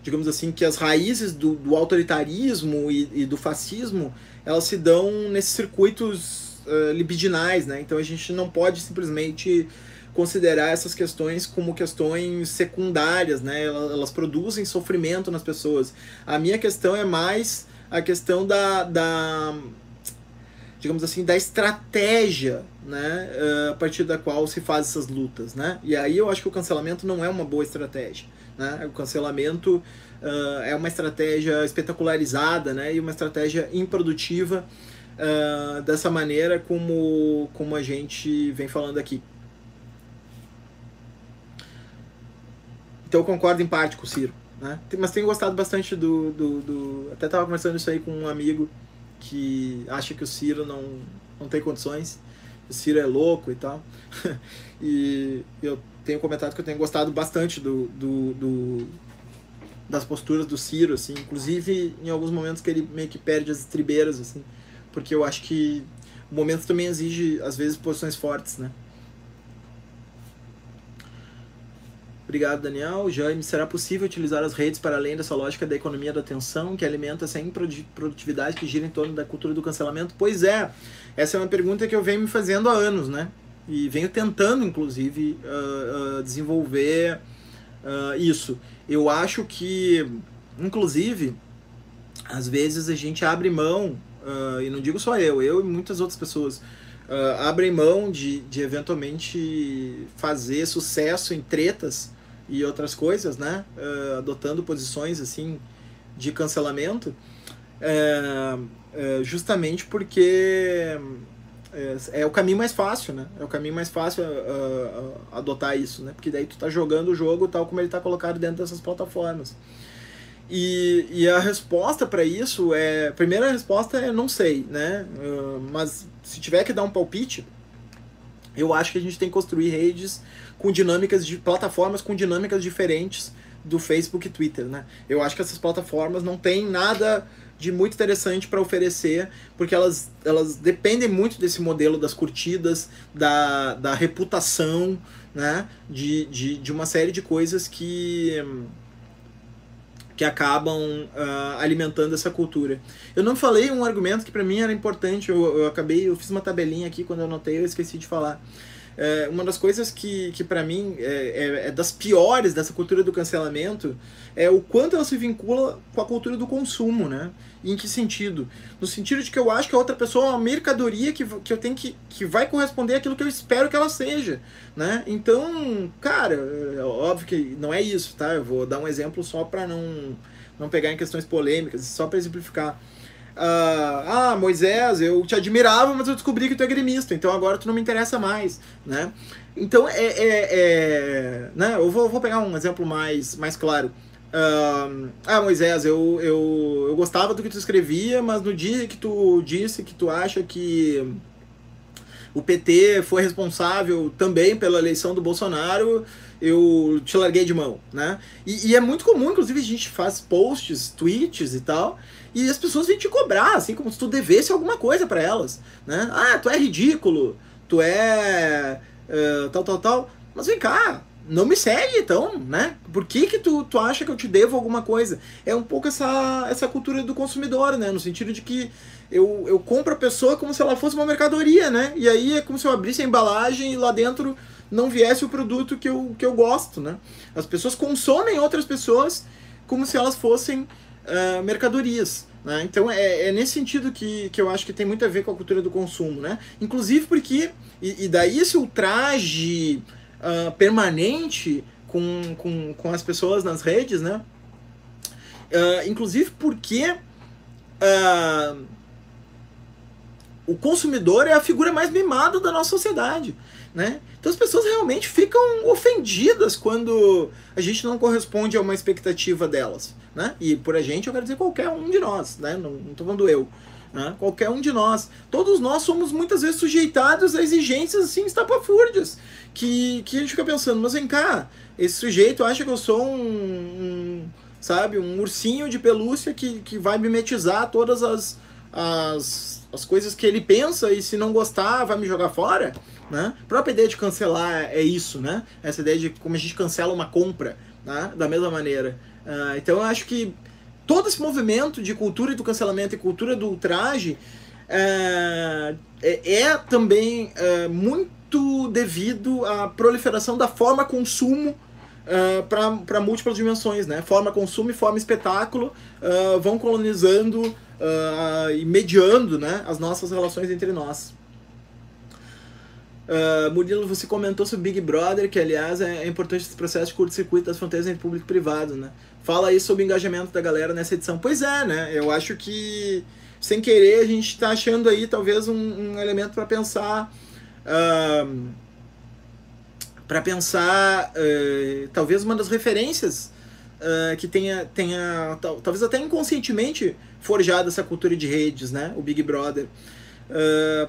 digamos assim, que as raízes do autoritarismo e do fascismo, elas se dão nesses circuitos libidinais, né? Então a gente não pode simplesmente considerar essas questões como questões secundárias, né? Elas produzem sofrimento nas pessoas. A minha questão é mais a questão digamos assim, da estratégia, né, a partir da qual se faz essas lutas, né? E aí eu acho que o cancelamento não é uma boa estratégia, né? O cancelamento é uma estratégia espetacularizada, né, e uma estratégia improdutiva, dessa maneira como a gente vem falando aqui. Então eu concordo em parte com o Ciro. Né? Mas tenho gostado bastante Até estava conversando isso aí com um amigo que acha que o Ciro não tem condições, o Ciro é louco e tal. E eu tenho comentado que eu tenho gostado bastante das posturas do Ciro, assim, inclusive em alguns momentos que ele meio que perde as estribeiras, assim, porque eu acho que o momento também exige, às vezes, posições fortes, né? Obrigado, Daniel. Jaime, será possível utilizar as redes para além dessa lógica da economia da atenção que alimenta essa improdutividade que gira em torno da cultura do cancelamento? Pois é, essa é uma pergunta que eu venho me fazendo há anos, né? E venho tentando, inclusive, desenvolver isso. Eu acho que, inclusive, às vezes a gente abre mão, e não digo só eu e muitas outras pessoas, abrem mão de eventualmente fazer sucesso em tretas e outras coisas, né? Adotando posições assim de cancelamento, justamente porque é o caminho mais fácil, né? É o caminho mais fácil adotar isso, né? Porque daí tu tá jogando o jogo tal como ele tá colocado dentro dessas plataformas. E a resposta para isso é... Primeira resposta é não sei, né? Mas se tiver que dar um palpite, eu acho que a gente tem que construir redes com dinâmicas de plataformas com dinâmicas diferentes do Facebook e Twitter, né? Eu acho que essas plataformas não têm nada de muito interessante para oferecer, porque elas dependem muito desse modelo das curtidas, da reputação, né? De uma série de coisas que acabam alimentando essa cultura. Eu não falei um argumento que para mim era importante, eu fiz uma tabelinha aqui, quando eu anotei eu esqueci de falar. Uma das coisas que para mim é das piores dessa cultura do cancelamento é o quanto ela se vincula com a cultura do consumo, né? E em que sentido? No sentido de que eu acho que a outra pessoa é uma mercadoria que eu tenho que vai corresponder àquilo que eu espero que ela seja, né? Então, cara, óbvio que não é isso, tá? Eu vou dar um exemplo só para não pegar em questões polêmicas, só para exemplificar. Moisés, eu te admirava, mas eu descobri que tu é gremista, então agora tu não me interessa mais, né? Então, né? Eu vou pegar um exemplo mais claro. Moisés, eu gostava do que tu escrevia, mas no dia que tu disse que tu acha que o PT foi responsável também pela eleição do Bolsonaro, eu te larguei de mão, né? E é muito comum, inclusive, a gente faz posts, tweets e tal... E as pessoas vêm te cobrar, assim, como se tu devesse alguma coisa pra elas, né? Ah, tu é ridículo, tu é tal. Mas vem cá, não me segue, então, né? Por que tu acha que eu te devo alguma coisa? É um pouco essa cultura do consumidor, né? No sentido de que eu compro a pessoa como se ela fosse uma mercadoria, né? E aí é como se eu abrisse a embalagem e lá dentro não viesse o produto que eu gosto, né? As pessoas consomem outras pessoas como se elas fossem mercadorias. Né? Então é nesse sentido que eu acho que tem muito a ver com a cultura do consumo. Né? Inclusive porque, e daí esse ultraje permanente com as pessoas nas redes, né? Inclusive porque o consumidor é a figura mais mimada da nossa sociedade. Né? Então as pessoas realmente ficam ofendidas quando a gente não corresponde a uma expectativa delas. Né? E por a gente eu quero dizer qualquer um de nós, né? Não estou falando eu, né? Qualquer um de nós. Todos nós somos muitas vezes sujeitados a exigências assim, estapafúrdias, que a gente fica pensando, mas vem cá, esse sujeito acha que eu sou um ursinho de pelúcia que vai mimetizar todas as coisas que ele pensa e se não gostar vai me jogar fora, né? A própria ideia de cancelar é isso, né? Essa ideia de como a gente cancela uma compra, né? Da mesma maneira. Então eu acho que todo esse movimento de cultura do cancelamento e cultura do ultraje é também muito devido à proliferação da forma consumo para múltiplas dimensões, né? Forma consumo e forma espetáculo vão colonizando e mediando, né, as nossas relações entre nós. Murilo, você comentou sobre Big Brother, que aliás é importante esse processo de curto-circuito das fronteiras entre público e privado, né? Fala aí sobre o engajamento da galera nessa edição. Pois é, né? Eu acho que, sem querer, a gente tá achando aí talvez um elemento para pensar, talvez uma das referências que tenha talvez até inconscientemente forjado essa cultura de redes, né? O Big Brother.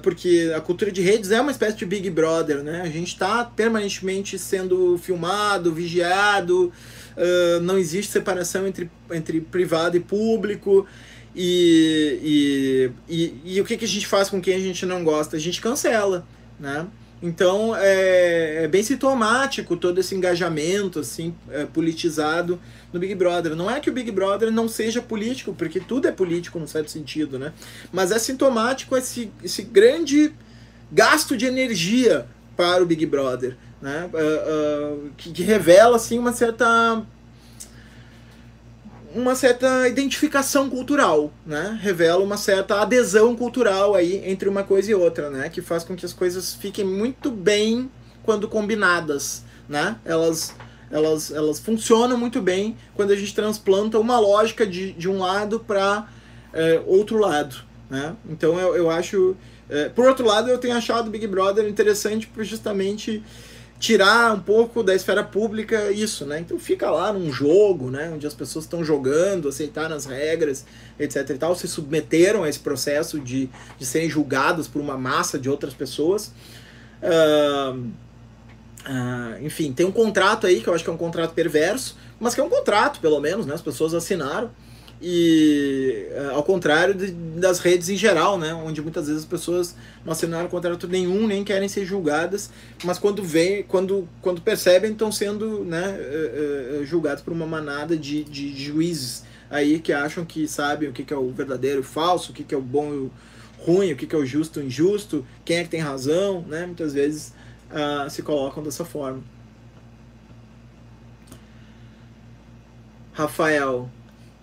Porque a cultura de redes é uma espécie de Big Brother, né? A gente está permanentemente sendo filmado, vigiado, não existe separação entre privado e público, e o que a gente faz com quem a gente não gosta? A gente cancela, né? Então é bem sintomático todo esse engajamento assim, politizado no Big Brother. Não é que o Big Brother não seja político, porque tudo é político num certo sentido, né? Mas é sintomático esse grande gasto de energia para o Big Brother, né? Que revela assim, uma certa identificação cultural, né? Revela uma certa adesão cultural aí entre uma coisa e outra, né? Que faz com que as coisas fiquem muito bem quando combinadas, né? Elas funcionam muito bem quando a gente transplanta uma lógica de um lado para outro lado, né? Então eu acho... por outro lado, eu tenho achado o Big Brother interessante por justamente... tirar um pouco da esfera pública isso, né? Então fica lá num jogo, né? Onde as pessoas estão jogando, aceitaram as regras, etc e tal, se submeteram a esse processo de serem julgados por uma massa de outras pessoas. Enfim, tem um contrato aí, que eu acho que é um contrato perverso, mas que é um contrato, pelo menos, né? As pessoas assinaram. E ao contrário das redes em geral, né, onde muitas vezes as pessoas não assinaram contrato nenhum, nem querem ser julgadas, mas quando percebem, estão sendo, né, julgados por uma manada de juízes aí que acham que sabem o que é o verdadeiro e o falso, o que é o bom e o ruim, o que é o justo e o injusto, quem é que tem razão, né? Muitas vezes se colocam dessa forma. Rafael,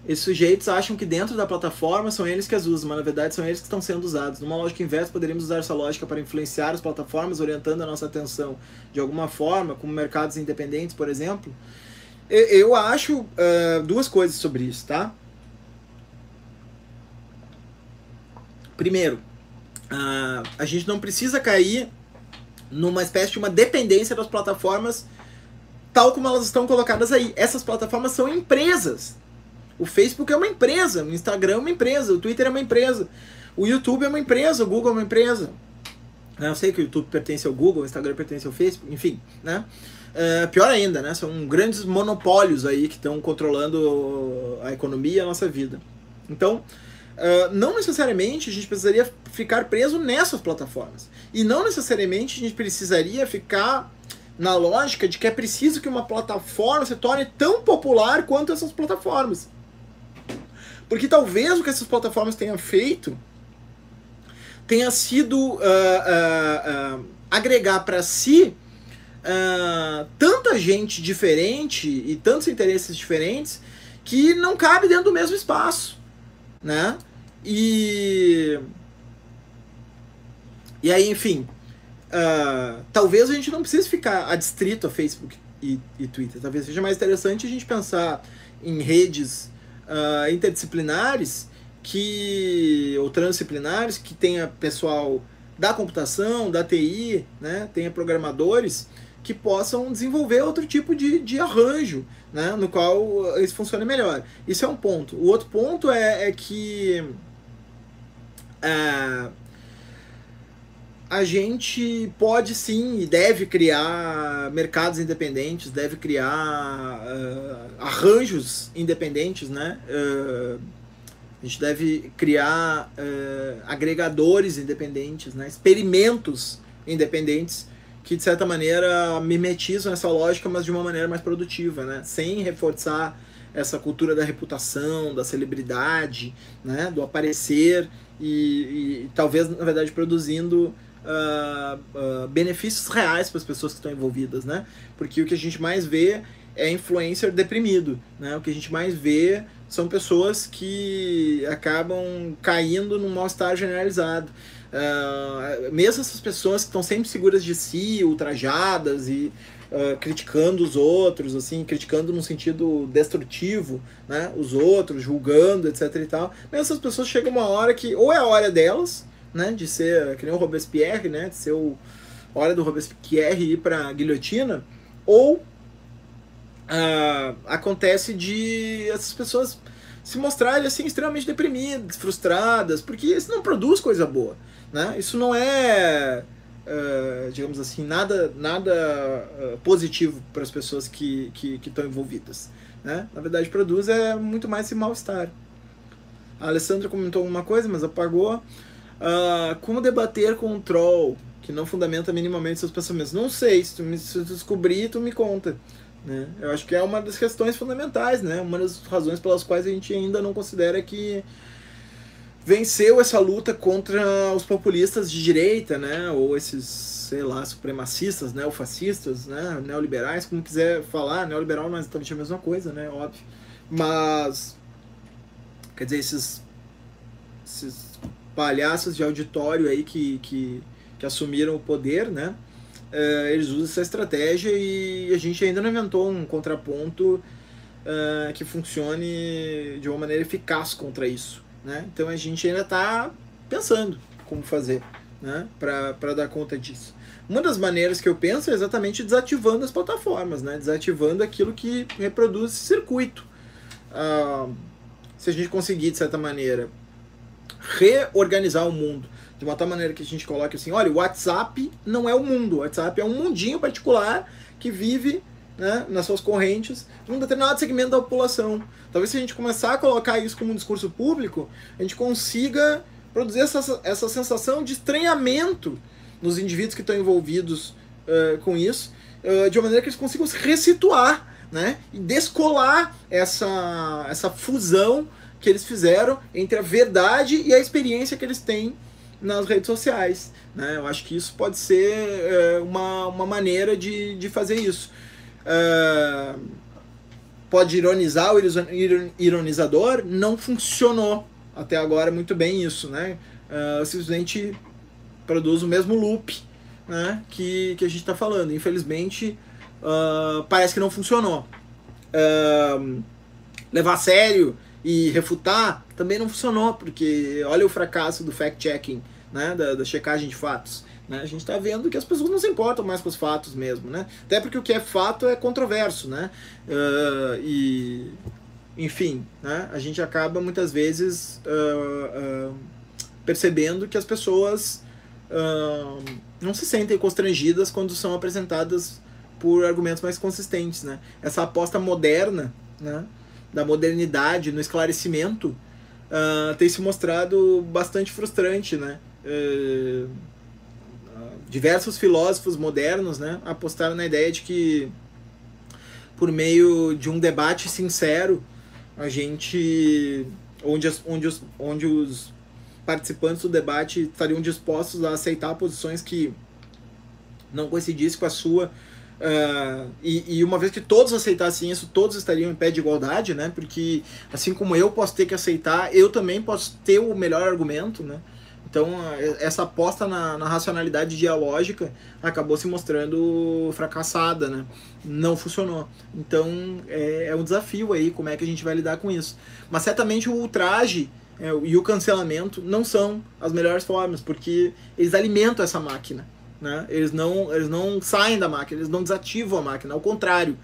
esses sujeitos acham que dentro da plataforma são eles que as usam, mas na verdade são eles que estão sendo usados. Numa lógica inversa, poderíamos usar essa lógica para influenciar as plataformas, orientando a nossa atenção de alguma forma, como mercados independentes, por exemplo. Eu acho duas coisas sobre isso, tá? Primeiro, a gente não precisa cair numa espécie de uma dependência das plataformas tal como elas estão colocadas aí. Essas plataformas são empresas. O Facebook é uma empresa, o Instagram é uma empresa, o Twitter é uma empresa, o YouTube é uma empresa, o Google é uma empresa. Eu sei que o YouTube pertence ao Google, o Instagram pertence ao Facebook, enfim, né? Pior ainda, né? São grandes monopólios aí que estão controlando a economia e a nossa vida. Então, não necessariamente a gente precisaria ficar preso nessas plataformas. E não necessariamente a gente precisaria ficar na lógica de que é preciso que uma plataforma se torne tão popular quanto essas plataformas. Porque talvez o que essas plataformas tenham feito tenha sido agregar para si tanta gente diferente e tantos interesses diferentes que não cabe dentro do mesmo espaço, né? E aí, enfim, talvez a gente não precise ficar adstrito a Facebook e Twitter. Talvez seja mais interessante a gente pensar em redes interdisciplinares ou transdisciplinares, que tenha pessoal da computação, da TI, né? Tenha programadores que possam desenvolver outro tipo de arranjo, né? No qual isso funcione melhor. Isso é um ponto. O outro ponto é que a gente pode sim e deve criar mercados independentes, deve criar arranjos independentes, né? A gente deve criar agregadores independentes, né? Experimentos independentes que, de certa maneira, mimetizam essa lógica, mas de uma maneira mais produtiva, né? Sem reforçar essa cultura da reputação, da celebridade, né? Do aparecer e talvez, na verdade, produzindo benefícios reais para as pessoas que estão envolvidas, né? Porque o que a gente mais vê é influencer deprimido, né? O que a gente mais vê são pessoas que acabam caindo num mal-estar generalizado. Mesmo essas pessoas que estão sempre seguras de si, ultrajadas e criticando os outros, assim, criticando num sentido destrutivo, né? Os outros, julgando, etc e tal. Mesmo essas pessoas chegam uma hora que, ou é a hora delas, né? De ser, que nem o Robespierre, né? De ser a hora do Robespierre ir pra guilhotina, ou acontece de essas pessoas se mostrarem assim, extremamente deprimidas, frustradas, porque isso não produz coisa boa, né? Isso não é, digamos assim, nada positivo para as pessoas que estão envolvidas, né? Na verdade, produz é muito mais esse mal-estar. A Alessandra comentou alguma coisa, mas apagou. Como debater com um troll que não fundamenta minimamente seus pensamentos? Não sei, se tu descobrir, tu me conta. Né? Eu acho que é uma das questões fundamentais, né? Uma das razões pelas quais a gente ainda não considera que venceu essa luta contra os populistas de direita, né? Ou esses, sei lá, supremacistas, neofascistas, né? Neoliberais, como quiser falar. Neoliberal não é exatamente a mesma coisa, né? Óbvio. Mas, quer dizer, esses palhaços de auditório aí que assumiram o poder, né? Eles usam essa estratégia e a gente ainda não inventou um contraponto que funcione de uma maneira eficaz contra isso, né? Então a gente ainda está pensando como fazer, né? Para dar conta disso. Uma das maneiras que eu penso é exatamente desativando as plataformas, né? Desativando aquilo que reproduz esse circuito. Se a gente conseguir, de certa maneira, reorganizar o mundo de uma tal maneira que a gente coloque assim, olha, o WhatsApp não é o mundo, o WhatsApp é um mundinho particular que vive, né, nas suas correntes, num determinado segmento da população. Talvez se a gente começar a colocar isso como um discurso público, a gente consiga produzir essa sensação de estranhamento nos indivíduos que estão envolvidos com isso, de uma maneira que eles consigam se ressituar, né, e descolar essa fusão que eles fizeram entre a verdade e a experiência que eles têm nas redes sociais, né? Eu acho que isso pode ser uma maneira de fazer isso. Pode ironizar o ironizador, não funcionou até agora muito bem isso, né? Simplesmente produz o mesmo loop, né? Que a gente está falando. Infelizmente, parece que não funcionou. Levar a sério e refutar também não funcionou, porque olha o fracasso do fact-checking, né, da checagem de fatos, né? A gente está vendo que as pessoas não se importam mais com os fatos mesmo, né? Até porque o que é fato é controverso, né? Enfim, né? A gente acaba muitas vezes percebendo que as pessoas não se sentem constrangidas quando são apresentadas por argumentos mais consistentes, né? Essa aposta moderna, né, da modernidade no esclarecimento tem se mostrado bastante frustrante, né? Diversos filósofos modernos, né, apostaram na ideia de que por meio de um debate sincero a gente onde os participantes do debate estariam dispostos a aceitar posições que não coincidissem com a sua E uma vez que todos aceitassem isso, todos estariam em pé de igualdade, né? Porque assim como eu posso ter que aceitar, eu também posso ter o melhor argumento, né? Então essa aposta na racionalidade dialógica acabou se mostrando fracassada, né? Não funcionou. Então é um desafio aí, como é que a gente vai lidar com isso. Mas certamente o ultraje e o cancelamento não são as melhores formas, porque eles alimentam essa máquina. Né? Eles não saem da máquina, eles não desativam a máquina, ao contrário.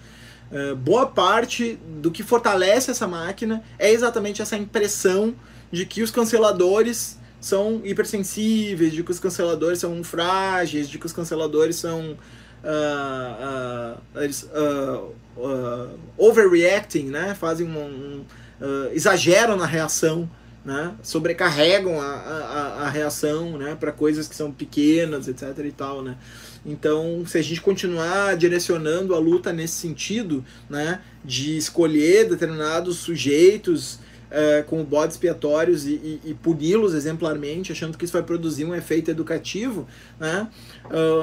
Boa parte do que fortalece essa máquina é exatamente essa impressão de que os canceladores são hipersensíveis, de que os canceladores são frágeis, de que os canceladores são overreacting, né? Fazem exageram na reação. Né? Sobrecarregam a reação, né? Para coisas que são pequenas, etc. e tal, né? Então, se a gente continuar direcionando a luta nesse sentido, né? De escolher determinados sujeitos como bodes expiatórios e puni-los exemplarmente, achando que isso vai produzir um efeito educativo, né?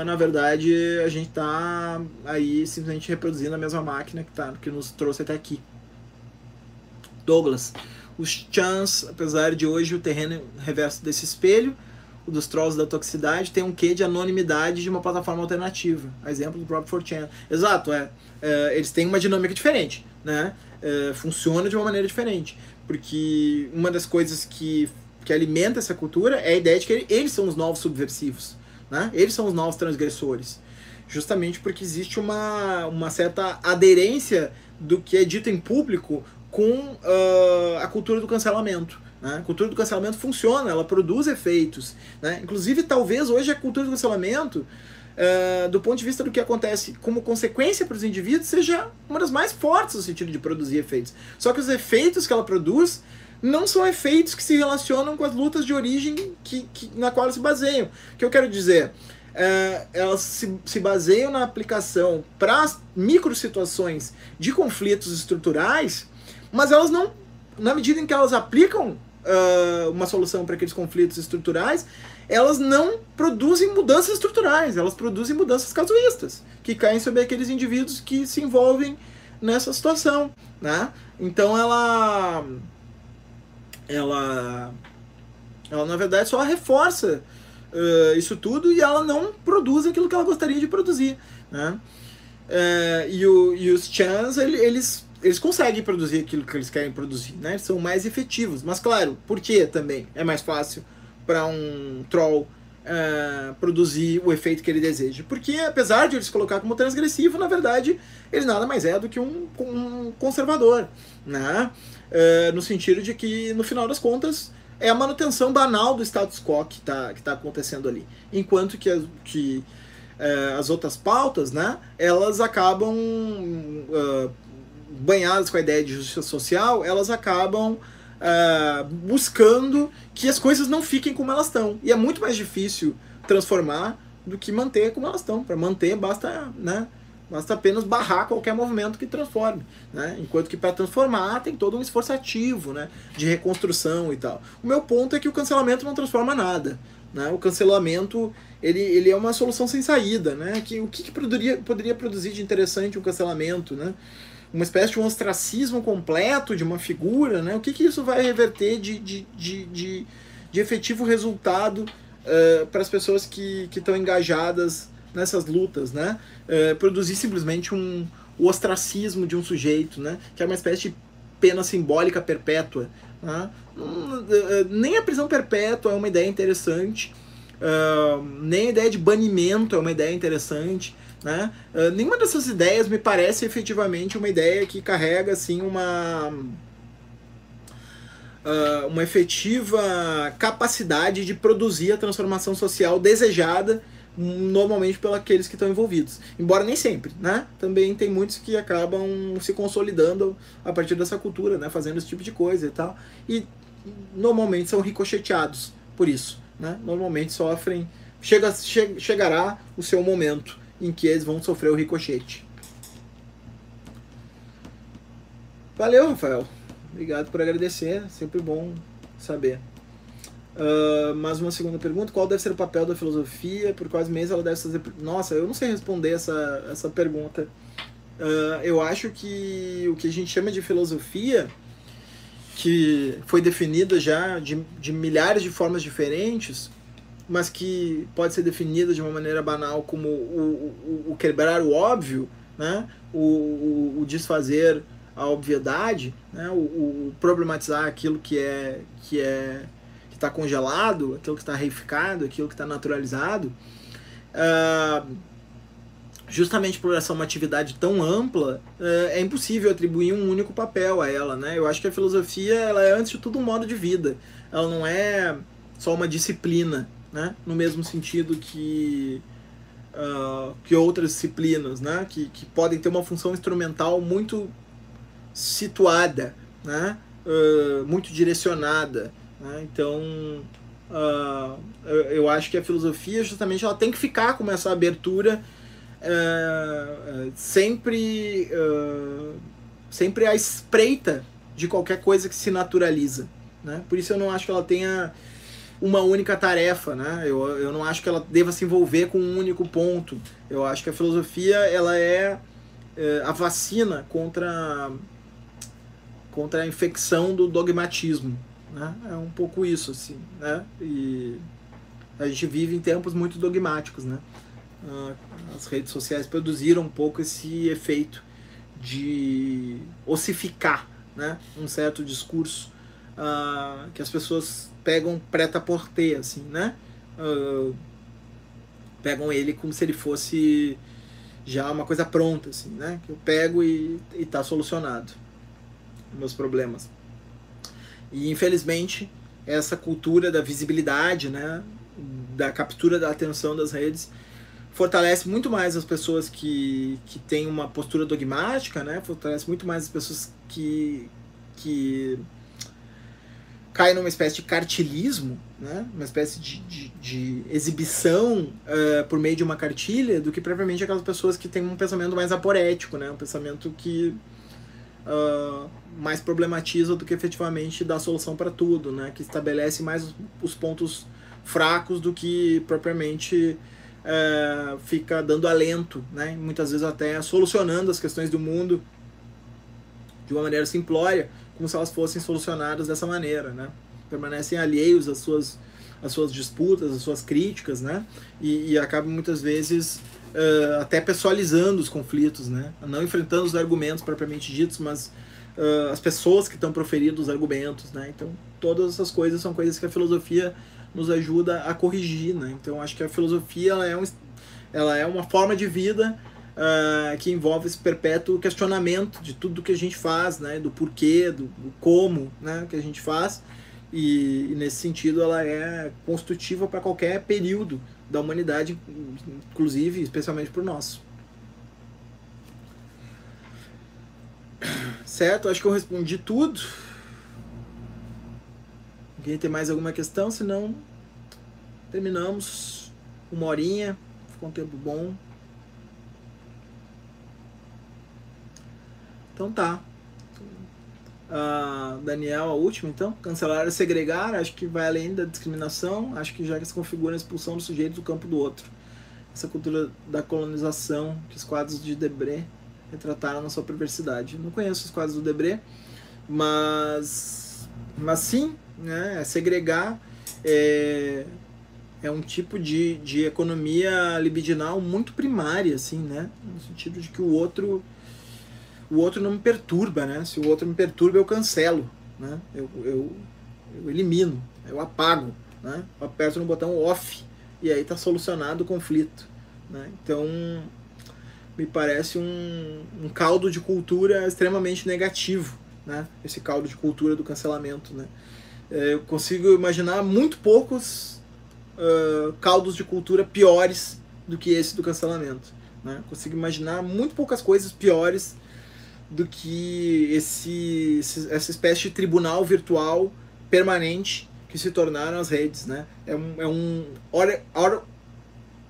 Na verdade, a gente está aí simplesmente reproduzindo a mesma máquina que nos trouxe até aqui. Douglas. Os chans, apesar de hoje o terreno reverso desse espelho, o dos trolls da toxicidade, tem um quê de anonimidade de uma plataforma alternativa. A exemplo do próprio 4chan. Exato, eles têm uma dinâmica diferente, né? Funciona de uma maneira diferente. Porque uma das coisas que alimenta essa cultura é a ideia de que eles são os novos subversivos, né? Eles são os novos transgressores. Justamente porque existe uma certa aderência do que é dito em público com a cultura do cancelamento. Né? A cultura do cancelamento funciona, ela produz efeitos. Né? Inclusive, talvez hoje a cultura do cancelamento, do ponto de vista do que acontece como consequência para os indivíduos, seja uma das mais fortes no sentido de produzir efeitos. Só que os efeitos que ela produz não são efeitos que se relacionam com as lutas de origem na qual elas se baseiam. O que eu quero dizer? Elas se baseiam na aplicação para micro situações de conflitos estruturais, mas elas não, na medida em que elas aplicam uma solução para aqueles conflitos estruturais, elas não produzem mudanças estruturais, elas produzem mudanças casuístas, que caem sobre aqueles indivíduos que se envolvem nessa situação, né? Então ela na verdade só reforça isso tudo e ela não produz aquilo que ela gostaria de produzir, né? E os chans, eles conseguem produzir aquilo que eles querem produzir, né? Eles são mais efetivos. Mas, claro, por que também é mais fácil para um troll produzir o efeito que ele deseja? Porque, apesar de ele se colocar como transgressivo, na verdade, ele nada mais é do que um conservador, né? No sentido de que, no final das contas, é a manutenção banal do status quo que tá acontecendo ali. Enquanto que as outras pautas, né? Elas acabam... banhadas com a ideia de justiça social, elas acabam buscando que as coisas não fiquem como elas estão. E é muito mais difícil transformar do que manter como elas estão. Para manter, basta, né, basta apenas barrar qualquer movimento que transforme. Né? Enquanto que para transformar tem todo um esforço ativo, né, de reconstrução e tal. O meu ponto é que o cancelamento não transforma nada. Né? O cancelamento ele é uma solução sem saída. Né? O que poderia produzir de interessante um cancelamento? Né? Uma espécie de um ostracismo completo de uma figura, né? O que isso vai reverter de efetivo resultado para as pessoas que estão engajadas nessas lutas, né? Produzir simplesmente o ostracismo de um sujeito, né? Que é uma espécie de pena simbólica perpétua. Né? Nem a prisão perpétua é uma ideia interessante, nem a ideia de banimento é uma ideia interessante. Né? Nenhuma dessas ideias me parece efetivamente uma ideia que carrega assim, uma efetiva capacidade de produzir a transformação social desejada normalmente pelos aqueles que estão envolvidos. Embora nem sempre, né? Também tem muitos que acabam se consolidando a partir dessa cultura, né? Fazendo esse tipo de coisa e tal. E normalmente são ricocheteados por isso, né? Normalmente sofrem... Chegará o seu momento em que eles vão sofrer o ricochete. Valeu, Rafael. Obrigado por agradecer. Sempre bom saber. Mas uma segunda pergunta, qual deve ser o papel da filosofia, por quais meios ela deve fazer... Nossa, eu não sei responder essa pergunta. Eu acho que o que a gente chama de filosofia, que foi definida já de milhares de formas diferentes, mas que pode ser definida de uma maneira banal como o quebrar o óbvio, né? o desfazer a obviedade, né? o problematizar aquilo que está congelado, aquilo que está reificado, aquilo que está naturalizado, justamente por essa uma atividade tão ampla, é impossível atribuir um único papel a ela, né? Eu acho que a filosofia, ela é antes de tudo um modo de vida, ela não é só uma disciplina, né? No mesmo sentido que outras disciplinas, né? Que podem ter uma função instrumental muito situada, né? Muito direcionada. Então, eu acho que a filosofia, justamente, ela tem que ficar com essa abertura sempre à espreita de qualquer coisa que se naturaliza, né? Por isso eu não acho que ela tenha uma única tarefa, né? Eu não acho que ela deva se envolver com um único ponto. Eu acho que a filosofia, ela é a vacina contra a infecção do dogmatismo. É um pouco isso, assim, né? E a gente vive em tempos muito dogmáticos, né? As redes sociais produziram um pouco esse efeito de ossificar, né? Um certo discurso que as pessoas pegam prêt-à-porter, assim, né? Pegam ele como se ele fosse já uma coisa pronta, assim, né? Que eu pego e tá solucionado meus problemas. E, infelizmente, essa cultura da visibilidade, né, da captura da atenção das redes, fortalece muito mais as pessoas que têm uma postura dogmática, né, fortalece muito mais as pessoas que caem numa espécie de cartilismo, né, uma espécie de exibição por meio de uma cartilha, do que propriamente aquelas pessoas que têm um pensamento mais aporético, né, um pensamento que... mais problematiza do que efetivamente dá solução para tudo, né? Que estabelece mais os pontos fracos do que propriamente fica dando alento, né? Muitas vezes até solucionando as questões do mundo de uma maneira simplória, como se elas fossem solucionadas dessa maneira, né? Permanecem alheios às suas disputas, às suas críticas, né? E acabam muitas vezes até pessoalizando os conflitos, né? Não enfrentando os argumentos propriamente ditos, mas as pessoas que estão proferindo os argumentos, né? Então, todas essas coisas são coisas que a filosofia nos ajuda a corrigir, né? Então, acho que a filosofia ela é uma forma de vida que envolve esse perpétuo questionamento de tudo que a gente faz, né? Do porquê, do como, né? Que a gente faz. E nesse sentido, ela é construtiva para qualquer período da humanidade, inclusive, especialmente para o nosso. Certo? Acho que eu respondi tudo. Ninguém tem mais alguma questão? Se não, terminamos. Uma horinha. Ficou um tempo bom. Então tá. Daniel, a última, então. Cancelar e segregar, acho que vai além da discriminação, acho que já que se configura a expulsão do sujeito do campo do outro. Essa cultura da colonização que os quadros de Debret retrataram na sua perversidade. Não conheço os quadros do Debret, mas sim, né, segregar é um tipo de economia libidinal muito primária, assim, né, no sentido de que o outro não me perturba, né? Se o outro me perturba, eu cancelo, né? Eu elimino, eu apago, né? Eu aperto no botão off e aí está solucionado o conflito, né? Então, me parece um caldo de cultura extremamente negativo, né? Esse caldo de cultura do cancelamento, né? Eu consigo imaginar muito poucos caldos de cultura piores do que esse do cancelamento, né? Consigo imaginar muito poucas coisas piores do que essa espécie de tribunal virtual permanente que se tornaram as redes, né?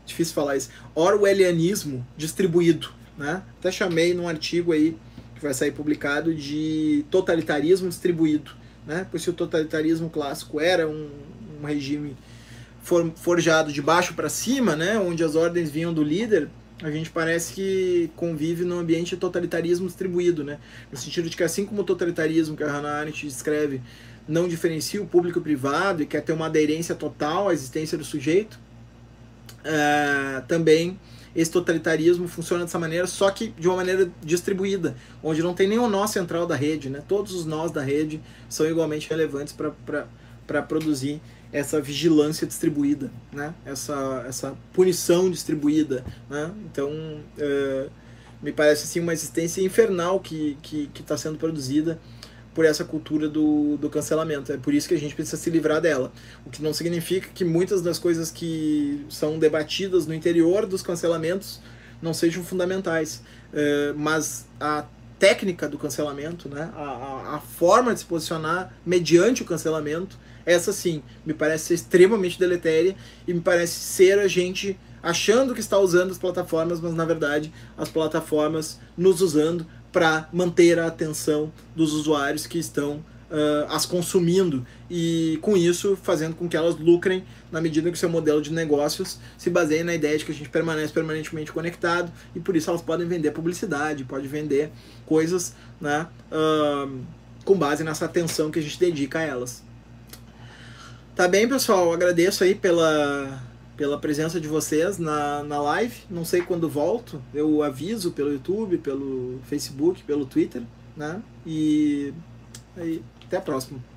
Difícil falar isso, orwellianismo distribuído, né? Até chamei num artigo aí, que vai sair publicado, de totalitarismo distribuído, né? Pois se o totalitarismo clássico era um um regime forjado de baixo para cima, né, onde as ordens vinham do líder, a gente parece que convive num ambiente de totalitarismo distribuído, né? No sentido de que, assim como o totalitarismo que a Hannah Arendt descreve não diferencia o público e o privado e quer ter uma aderência total à existência do sujeito, também esse totalitarismo funciona dessa maneira, só que de uma maneira distribuída, onde não tem nenhum nó central da rede, né? Todos os nós da rede são igualmente relevantes para produzir essa vigilância distribuída, né? Essa punição distribuída, né? Então, me parece assim uma existência infernal que está sendo produzida por essa cultura do cancelamento. É por isso que a gente precisa se livrar dela. O que não significa que muitas das coisas que são debatidas no interior dos cancelamentos não sejam fundamentais. Mas a técnica do cancelamento, né? A forma de se posicionar mediante o cancelamento, essa sim, me parece ser extremamente deletéria e me parece ser a gente achando que está usando as plataformas, mas na verdade as plataformas nos usando para manter a atenção dos usuários que estão as consumindo e, com isso, fazendo com que elas lucrem na medida que o seu modelo de negócios se baseia na ideia de que a gente permanece permanentemente conectado e, por isso, elas podem vender publicidade, podem vender coisas, né, com base nessa atenção que a gente dedica a elas. Tá bem, pessoal? Eu agradeço aí pela presença de vocês na live. Não sei quando volto, eu aviso pelo YouTube, pelo Facebook, pelo Twitter, né? E aí, até a próxima.